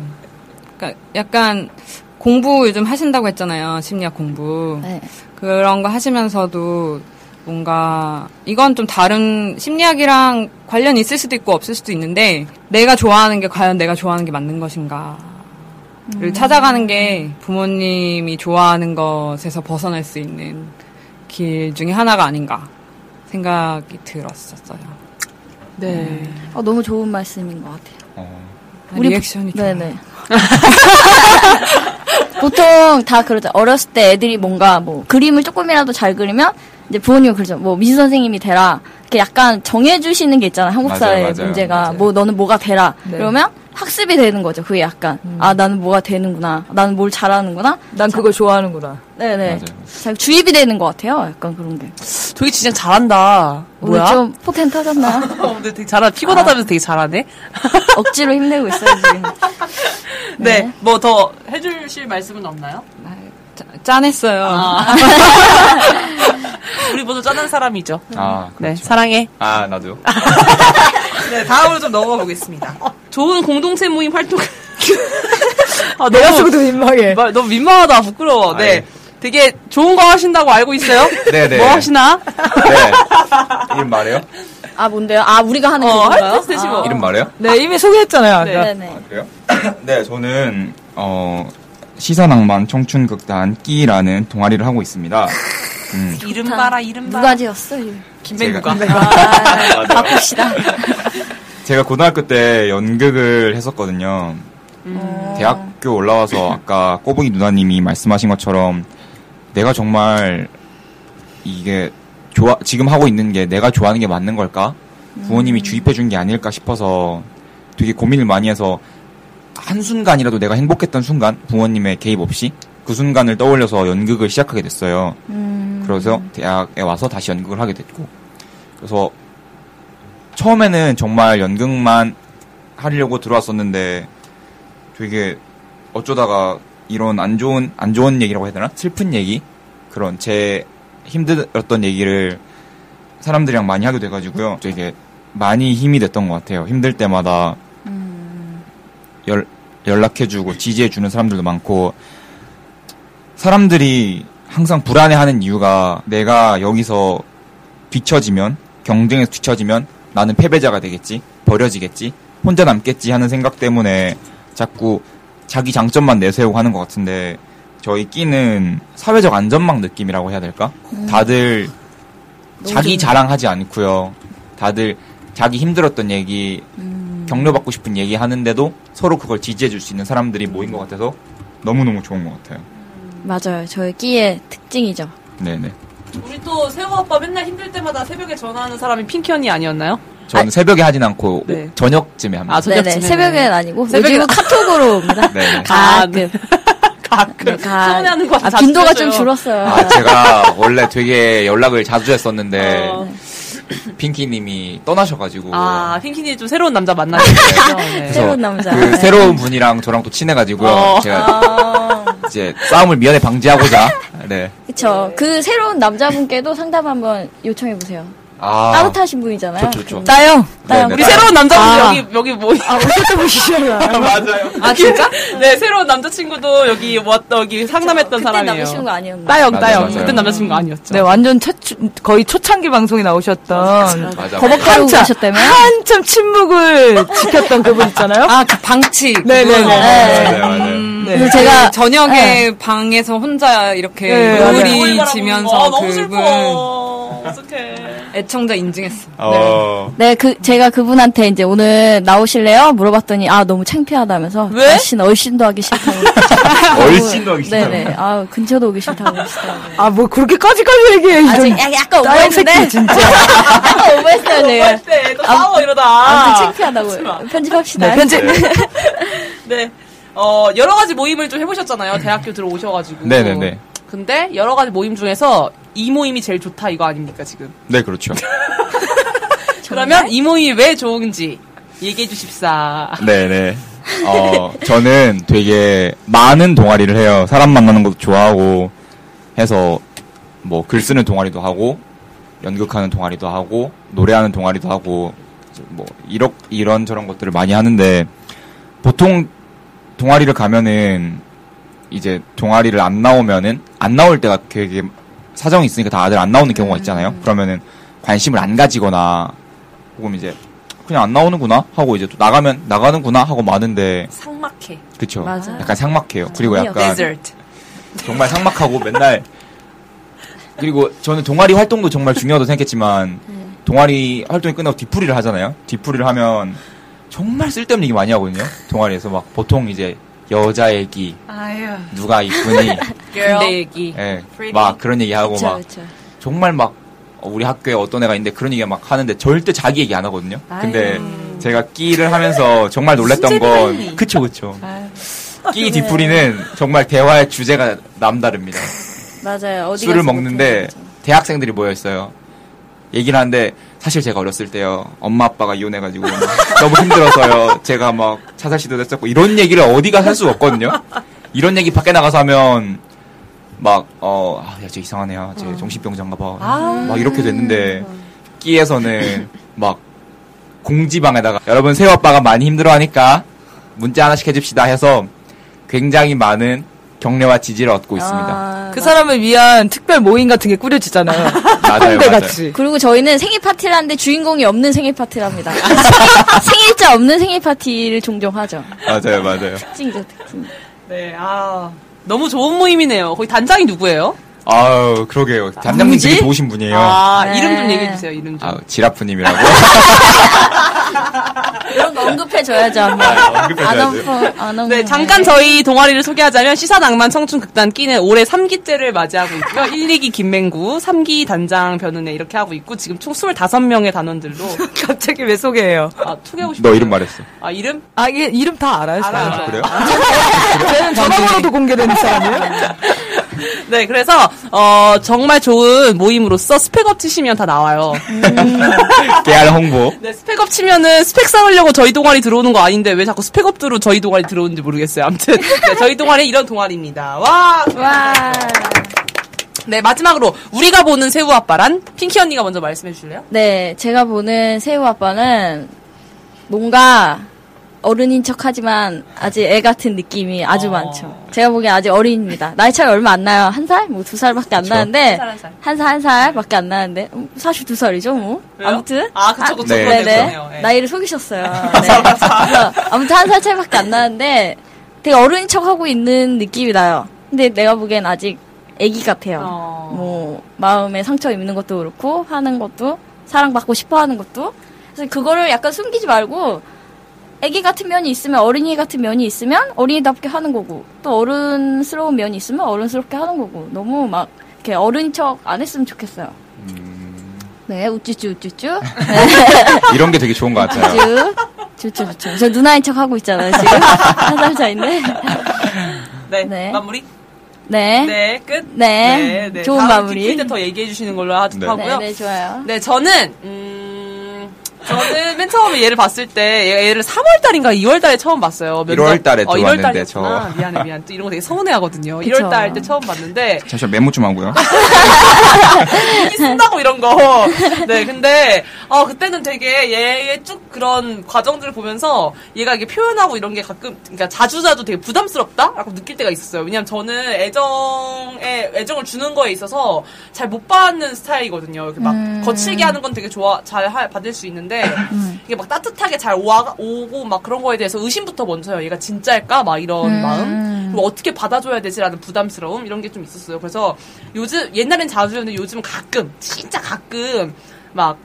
그러니까 약간, 공부 요즘 하신다고 했잖아요. 심리학 공부. 네. 그런 거 하시면서도, 뭔가 이건 좀 다른 심리학이랑 관련이 있을 수도 있고 없을 수도 있는데, 내가 좋아하는 게 과연 내가 좋아하는 게 맞는 것인가를 찾아가는 게 부모님이 좋아하는 것에서 벗어날 수 있는 길 중에 하나가 아닌가 생각이 들었었어요. 네. 너무 좋은 말씀인 것 같아요. 리액션이 좋아요. 네네. 보통 다 그러죠. 어렸을 때 애들이 뭔가 그림을 조금이라도 잘 그리면 이제 부모님은 그러죠. 미술 선생님이 되라. 이렇게 약간 정해주시는 게 있잖아. 한국 사회의 문제가. 맞아요. 너는 뭐가 되라. 네. 그러면 학습이 되는 거죠. 그게 약간. 나는 뭐가 되는구나. 나는 뭘 잘하는구나. 난 그걸 좋아하는구나. 네네. 맞아요. 잘 주입이 되는 것 같아요. 약간 그런 게. 저기 진짜 잘한다. 오늘 뭐야? 좀 포텐트 하셨나요? 근데 되게 잘하네. 피곤하다면서 되게 잘하네. 억지로 힘내고 있어요, 지금. 네. 네. 더 해주실 말씀은 없나요? 짠했어요. 우리 도전한 사람이죠. 아, 네, 사랑해. 아, 나도요. 네, 다음으로 좀 넘어가 보겠습니다. 좋은 공동체 모임 활동. 아, 내가 쓰고도 민망해. 너무 민망하다, 부끄러워. 네. 아예. 되게 좋은 거 하신다고 알고 있어요? 네네. 뭐 하시나? 네. 이름 말해요? 아, 뭔데요? 아, 우리가 하는 건가요? 아, 이름 말해요? 네, 이미 소개했잖아요, 아까. 네네. 아, 그래요? 네, 저는, 시선낭만 청춘극단 끼라는 동아리를 하고 있습니다. 이름 봐라, 이름 봐라. 누가 지었어? 김맹구가. 바꿉시다. 제가 고등학교 때 연극을 했었거든요. 대학교 올라와서 아까 꼬부기 누나님이 말씀하신 것처럼 내가 정말 이게 지금 하고 있는 게 내가 좋아하는 게 맞는 걸까? 부모님이 주입해준 게 아닐까 싶어서 되게 고민을 많이 해서 한순간이라도 내가 행복했던 순간, 부모님의 개입 없이 그 순간을 떠올려서 연극을 시작하게 됐어요. 그래서 대학에 와서 다시 연극을 하게 됐고, 그래서 처음에는 정말 연극만 하려고 들어왔었는데 되게 어쩌다가 이런 안 좋은 얘기라고 해야 되나? 슬픈 얘기? 그런 제 힘들었던 얘기를 사람들이랑 많이 하게 돼가지고요. 되게 많이 힘이 됐던 것 같아요. 힘들 때마다 연락해주고 지지해주는 사람들도 많고, 사람들이 항상 불안해하는 이유가 내가 여기서 뒤처지면, 경쟁에서 뒤처지면 나는 패배자가 되겠지, 버려지겠지, 혼자 남겠지 하는 생각 때문에 자꾸 자기 장점만 내세우고 하는 것 같은데, 저희 끼는 사회적 안전망 느낌이라고 해야 될까? 다들 자기 자랑하지 않고요. 다들 자기 힘들었던 얘기, 격려받고 싶은 얘기 하는데도 서로 그걸 지지해줄 수 있는 사람들이 모인 것 같아서 너무너무 좋은 것 같아요. 맞아요. 저희 끼의 특징이죠. 네네. 우리 또 새우아빠 맨날 힘들 때마다 새벽에 전화하는 사람이 핑키 언니 아니었나요? 저는 새벽에 하진 않고 네. 저녁쯤에 합니다. 아, 저녁쯤에. 새벽엔 아니고 요즘은 카톡으로 옵니다. 가끔. 가끔. 서운해하는 것 같아요. 빈도가 좀 줄었어요. 아, 제가 원래 되게 연락을 자주 했었는데 핑키님이 떠나셔가지고. 아, 핑키님이 좀 새로운 남자 만나셨어요. 네. 새로운 남자. 그 네. 새로운 분이랑 저랑 또 친해가지고요. 제가 이제 싸움을 미연에 방지하고자. 네. 그쵸. 그 새로운 남자분께도 상담 한번 요청해보세요. 아, 따뜻하신 분이잖아요. 좋죠. 따요. 따요. 우리 새로운 남자분도 여기 모이. 아, 오셨던 분이시잖아요. 맞아요. 아, 진짜? 네, 새로운 남자친구도 여기 왔다, 여기 상담했던 사람이에요. 그때 남자친구 아니었나요? 따요. 그때 남자친구 아니었죠. 네, 완전 거의 초창기 방송에 나오셨던. 맞아. 거북하고 오셨다며? 한참 침묵을 지켰던 그분 있잖아요. 아, 그 방치. 네네네. 맞아요. 네. 제가 저녁에 방에서 혼자 이렇게 노을이 지면서 그분. 어떡해. 애청자 인증했어. 네. 네, 제가 그분한테 이제 오늘 나오실래요? 물어봤더니, 아, 너무 창피하다면서. 왜? 얼씬도 하기 싫다고. 얼씬도 하기 싫다고. 네네. 아, 근처도 오기 싫다고. 아, 뭐, 그렇게까지까지 얘기해. 아, 지금 약간 오버했는데? 진짜. 약간 오버했어요, 내가. 또 싸워, 이러다. 아무튼 창피하다고. 편집합시다. 네, 편집. 네. 여러 가지 모임을 좀 해보셨잖아요. 대학교 들어오셔가지고. 네네네. 근데 여러 가지 모임 중에서 이 모임이 제일 좋다 이거 아닙니까 지금? 네, 그렇죠. 그러면 이 모임이 왜 좋은지 얘기해 주십사. 네네. 저는 되게 많은 동아리를 해요. 사람 만나는 것도 좋아하고 해서 뭐 글 쓰는 동아리도 하고 연극하는 동아리도 하고 노래하는 동아리도 하고 뭐 이런저런 것들을 많이 하는데, 보통 동아리를 가면은 이제 동아리를 안 나오면은 안 나올 때가 되게 사정이 있으니까 다들 안 나오는 경우가 있잖아요. 그러면은 관심을 안 가지거나 혹은 이제 그냥 안 나오는구나 하고 이제 또 나가면 나가는구나 하고 많은데 삭막해. 그렇죠. 약간 삭막해요. 그리고 약간 정말 삭막하고 맨날. 그리고 저는 동아리 활동도 정말 중요하다고 생각했지만 동아리 활동이 끝나고 뒤풀이를 하잖아요. 뒤풀이를 하면 정말 쓸데없는 얘기 많이 하거든요. 동아리에서 막 보통 이제 여자 얘기, 아유. 누가 이쁘니, 군대 얘기, 예, 막 그런 얘기하고 막 정말 막 우리 학교에 어떤 애가 있는데 그런 얘기 막 하는데 절대 자기 얘기 안 하거든요. 아유. 근데 제가 끼를 하면서 정말 놀랬던 건 그쵸. 끼 뒷풀이는 정말 대화의 주제가 남다릅니다. 맞아요. 어디 술을 먹는데 대학생들이 모여 있어요. 얘기를 하는데 사실 제가 어렸을 때요 엄마 아빠가 이혼해가지고 너무 힘들어서요 제가 막 자살 시도도 했었고 이런 얘기를 어디가 할 수가 없거든요. 이런 얘기 밖에 나가서 하면 막 야, 쟤 이상하네요. 쟤 정신병자인가 봐. 막 이렇게 됐는데 끼에서는 막 공지방에다가 여러분 새우아빠가 많이 힘들어하니까 문자 하나씩 해줍시다 해서 굉장히 많은 격려와 지지를 얻고 있습니다. 그 사람을 위한 특별 모임 같은 게 꾸려지잖아요. 맞아요. 맞아요. 그리고 저희는 생일 파티를 하는데 주인공이 없는 생일 파티를 합니다. 생일자 없는 생일 파티를 종종 하죠. 맞아요. 맞아요. 특징이죠. 특징. 네. 아, 너무 좋은 모임이네요. 거기 단장이 누구예요? 아유, 그러게요. 단장님 되게 좋으신 분이에요. 아, 네. 이름 좀 얘기해주세요, 이름 좀. 아, 지라프님이라고? 이런 거 언급해줘야죠, 한번. 언급해줘야죠. 네, 잠깐 저희 동아리를 소개하자면 시사낭만 청춘극단 끼는 올해 3기째를 맞이하고 있고요. 1, 2기 김맹구, 3기 단장 변은혜 이렇게 하고 있고, 지금 총 25명의 단원들로. 갑자기 왜 소개해요? 아, 소개하고 싶어요. 너 이름 말했어. 아, 이름? 아, 얘 이름 다 알아요. 알아요. 아, 그래요? 쟤는 전화번호도 공개되는 사람이에요? 네, 그래서 정말 좋은 모임으로서 스펙업 치시면 다 나와요. 깨알 홍보. 네, 스펙업 치면은 스펙 쌓으려고 저희 동아리 들어오는 거 아닌데 왜 자꾸 스펙업으로 저희 동아리 들어오는지 모르겠어요. 아무튼 네, 저희 동아리 이런 동아리입니다. 와. 와. 네, 마지막으로 우리가 보는 새우아빠란 핑키 언니가 먼저 말씀해 주실래요? 네, 제가 보는 새우아빠는 뭔가 어른인 척하지만 아직 애 같은 느낌이 아주 많죠. 제가 보기엔 아직 어린입니다. 나이 차이 얼마 안 나요. 한 살? 뭐 두 살밖에 안 나는데 한 살밖에 안 나는데 사실 두 살이죠 뭐. 왜요? 아무튼 그쵸. 네. 네. 나이를 속이셨어요. 네. 아무튼 한 살 차이밖에 안 나는데 되게 어른인 척하고 있는 느낌이 나요. 근데 내가 보기엔 아직 애기 같아요. 뭐 마음에 상처 입는 것도 그렇고 하는 것도 사랑받고 싶어하는 것도 그래서 그거를 약간 숨기지 말고 애기 같은 면이 있으면 어린이 같은 면이 있으면 어린이답게 하는 거고 또 어른스러운 면이 있으면 어른스럽게 하는 거고 너무 막 이렇게 어른 척 안 했으면 좋겠어요. 네, 우쭈쭈. 이런 게 되게 좋은 것 같아요. 우쭈쭈. 저 누나인 척 하고 있잖아요 지금. 한 살 차인데. 네, 마무리. 네, 끝. 네, 좋은 마무리. 깊이 때 더 얘기해 주시는 걸로 하고요. 네, 좋아요. 네, 저는 저는 맨 처음에 얘를 봤을 때 얘를 3월달인가 2월달에 처음 봤어요. 1월달에 들어왔는데 1월달에 미안해 또 이런 거 되게 서운해하거든요. 1월달 때 처음 봤는데 잠시만 메모 좀 하고요. 이 쓴다고 이런 거. 네, 근데 그때는 되게 얘의 쭉 그런 과정들을 보면서 얘가 이게 표현하고 이런 게 가끔 그러니까 자주 되게 부담스럽다라고 느낄 때가 있었어요. 왜냐면 저는 애정을 주는 거에 있어서 잘 못 받는 스타일이거든요. 이렇게 막 거칠게 하는 건 되게 잘 받을 수 있는데. 이게 막 따뜻하게 잘 오고 막 그런 거에 대해서 의심부터 먼저요. 얘가 진짜일까? 막 이런 마음. 그리고 어떻게 받아줘야 되지라는 부담스러움 이런 게 좀 있었어요. 그래서 요즘 옛날엔 자주였는데 요즘 가끔 진짜 가끔 막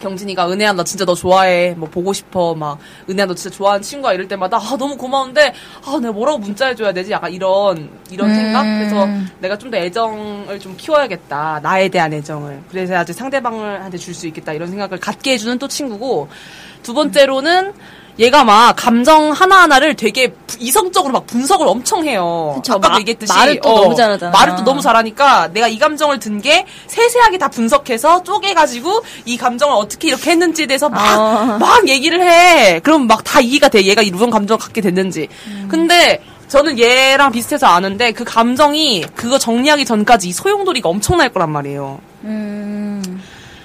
경진이가 은혜야 나 진짜 너 좋아해 뭐 보고 싶어 막 은혜야 너 진짜 좋아하는 친구야 이럴 때마다 너무 고마운데 내가 뭐라고 문자 해줘야 되지 약간 이런 생각. 그래서 내가 좀 더 애정을 좀 키워야겠다 나에 대한 애정을 그래서 아직 상대방한테 줄 수 있겠다 이런 생각을 갖게 해주는 또 친구고 두 번째로는 얘가 막 감정 하나하나를 되게 이성적으로 막 분석을 엄청 해요. 그쵸, 아까도 얘기했듯이 말을 또 너무 잘하잖아. 말을 또 너무 잘하니까 내가 이 감정을 든 게 세세하게 다 분석해서 쪼개가지고 이 감정을 어떻게 이렇게 했는지에 대해서 막 얘기를 해. 그럼 막 다 이해가 돼. 얘가 이런 감정을 갖게 됐는지. 근데 저는 얘랑 비슷해서 아는데 그 감정이 그거 정리하기 전까지 이 소용돌이가 엄청날 거란 말이에요.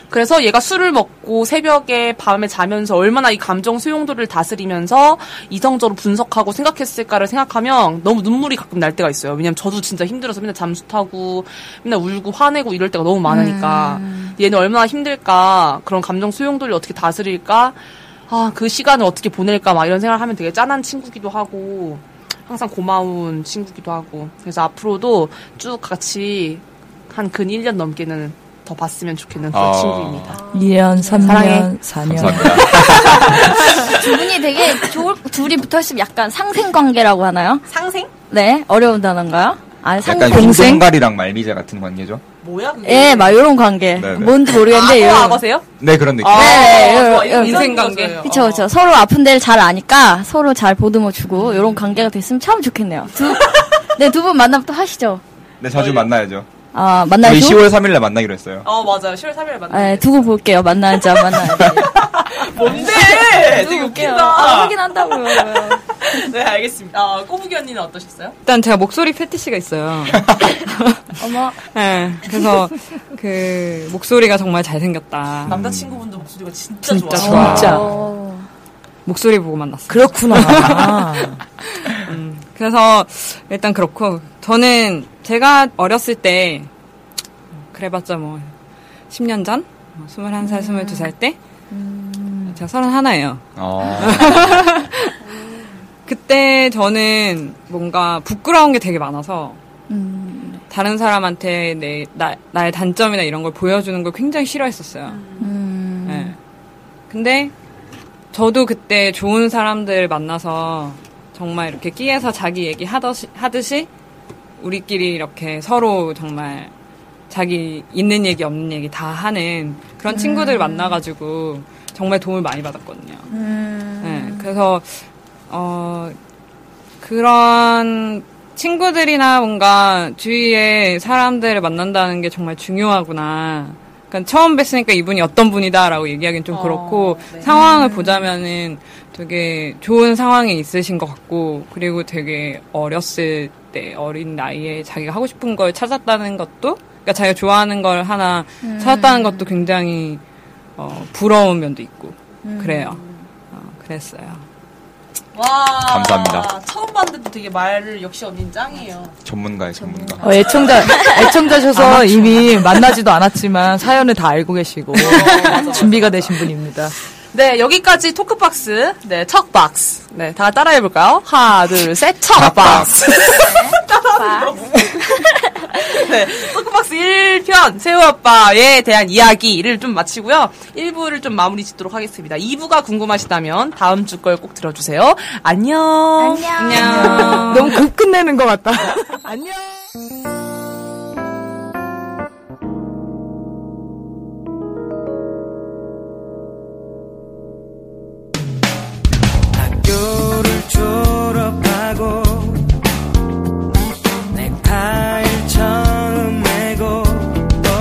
그래서 얘가 술을 먹고 새벽에 밤에 자면서 얼마나 이 감정 소용돌이를 다스리면서 이성적으로 분석하고 생각했을까를 생각하면 너무 눈물이 가끔 날 때가 있어요. 왜냐면 저도 진짜 힘들어서 맨날 잠수 타고 맨날 울고 화내고 이럴 때가 너무 많으니까 얘는 얼마나 힘들까 그런 감정 소용돌이를 어떻게 다스릴까 그 시간을 어떻게 보낼까 막 이런 생각을 하면 되게 짠한 친구기도 하고 항상 고마운 친구기도 하고 그래서 앞으로도 쭉 같이 한 근 1년 넘게는 더 봤으면 좋겠는 그런 친구입니다. 2년, 3년, 사랑해. 4년. 두 분이 되게 둘이 붙어있으면 약간 상생관계라고 하나요? 상생? 네, 어려운 단어인가요? 약간 공생가리랑 말미자 같은 관계죠? 뭐야? 예, 막 이런 관계. 네네. 뭔지 모르겠는데. 악어세요? 네, 그런 느낌. 인생관계. 그쵸. 서로 아픈 데를 잘 아니까 서로 잘 보듬어주고 이런 관계가 됐으면 참 좋겠네요. 네, 두 분 만나면 또 하시죠. 네, 자주 만나야죠. 만나요? 저희 10월 3일에 만나기로 했어요. 맞아요. 10월 3일에 만나요. 네, 두고 볼게요. 만나는지 안 만나는지. 뭔데? 되게 웃긴다. 하긴 한다고요. 네, 알겠습니다. 아, 꼬부기 언니는 어떠셨어요? 일단 제가 목소리 패티시가 있어요. 어머. 네, 그래서 그 목소리가 정말 잘생겼다. 남자친구분도 목소리가 진짜 좋아. 진짜. 목소리 보고 만났어요. 그렇구나. 그래서 일단 그렇고 저는 제가 어렸을 때 그래봤자 뭐 10년 전? 21살, 22살 때? 제가 31이에요. 그때 저는 뭔가 부끄러운 게 되게 많아서 다른 사람한테 나의 단점이나 이런 걸 보여주는 걸 굉장히 싫어했었어요. 네. 근데 저도 그때 좋은 사람들 만나서 정말 이렇게 끼에서 자기 얘기 하듯이 우리끼리 이렇게 서로 정말 자기 있는 얘기 없는 얘기 다 하는 그런 친구들 만나가지고 정말 도움을 많이 받았거든요. 네, 그래서 그런 친구들이나 뭔가 주위에 사람들을 만난다는 게 정말 중요하구나. 그러니까 처음 뵀으니까 이분이 어떤 분이다라고 얘기하기는 좀 그렇고 네. 상황을 보자면은 되게 좋은 상황에 있으신 것 같고 그리고 되게 어렸을 때 어린 나이에 자기가 하고 싶은 걸 찾았다는 것도 그러니까 자기가 좋아하는 걸 하나 찾았다는 것도 굉장히 부러운 면도 있고 그래요. 그랬어요. 와, 감사합니다. 처음 봤는데도 되게 말을 역시 언니는 짱이에요. 전문가. 애청자셔서 이미 만나지도 않았지만 사연을 다 알고 계시고 준비가 되신 분입니다. 네, 여기까지 토크박스. 네, 척박스. 네, 다 따라해볼까요? 하나, 둘, 셋, 척박스. 네, 토크박스 1편 새우아빠에 대한 이야기를 좀 마치고요. 1부를 좀 마무리 짓도록 하겠습니다. 2부가 궁금하시다면 다음 주 걸 꼭 들어주세요. 안녕. 너무 급 끝내는 것 같다. 안녕. 학교를 졸업하고 넥타이를 처음 매고 또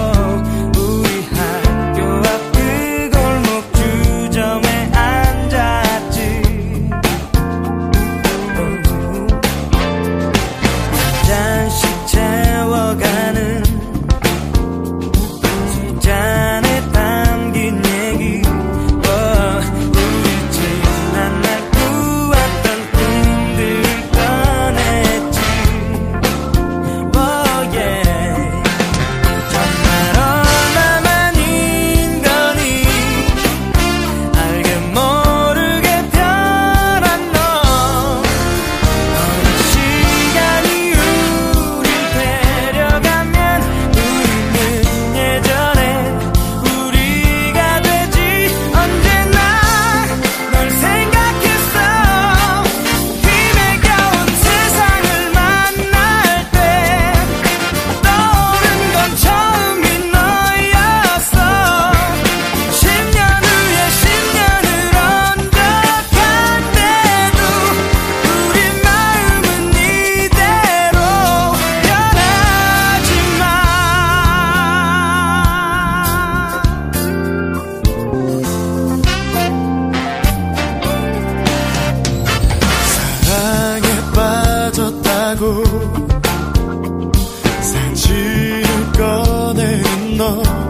우리 학교 앞 그 골목 주점에 앉았지. 잔씩 채워가는 술잔에 담긴 얘기 우리 지난 날 꾸었던 꿈들 꺼냈지. yeah. 정말 얼마만인 거니 알게 모르게 변한 너 어느 시간이 우리 데려가면 우리는 예전에 우리가 되지. 언제나 널 생각했어. 힘에 겨운 세상을 만날 때 떠오른 건 처음인 너였어. 10년 후에 10년을 언덕할 때도 우리 마음은 이대로 변하지 마. 사랑에 빠졌다고 사진을 꺼낸 너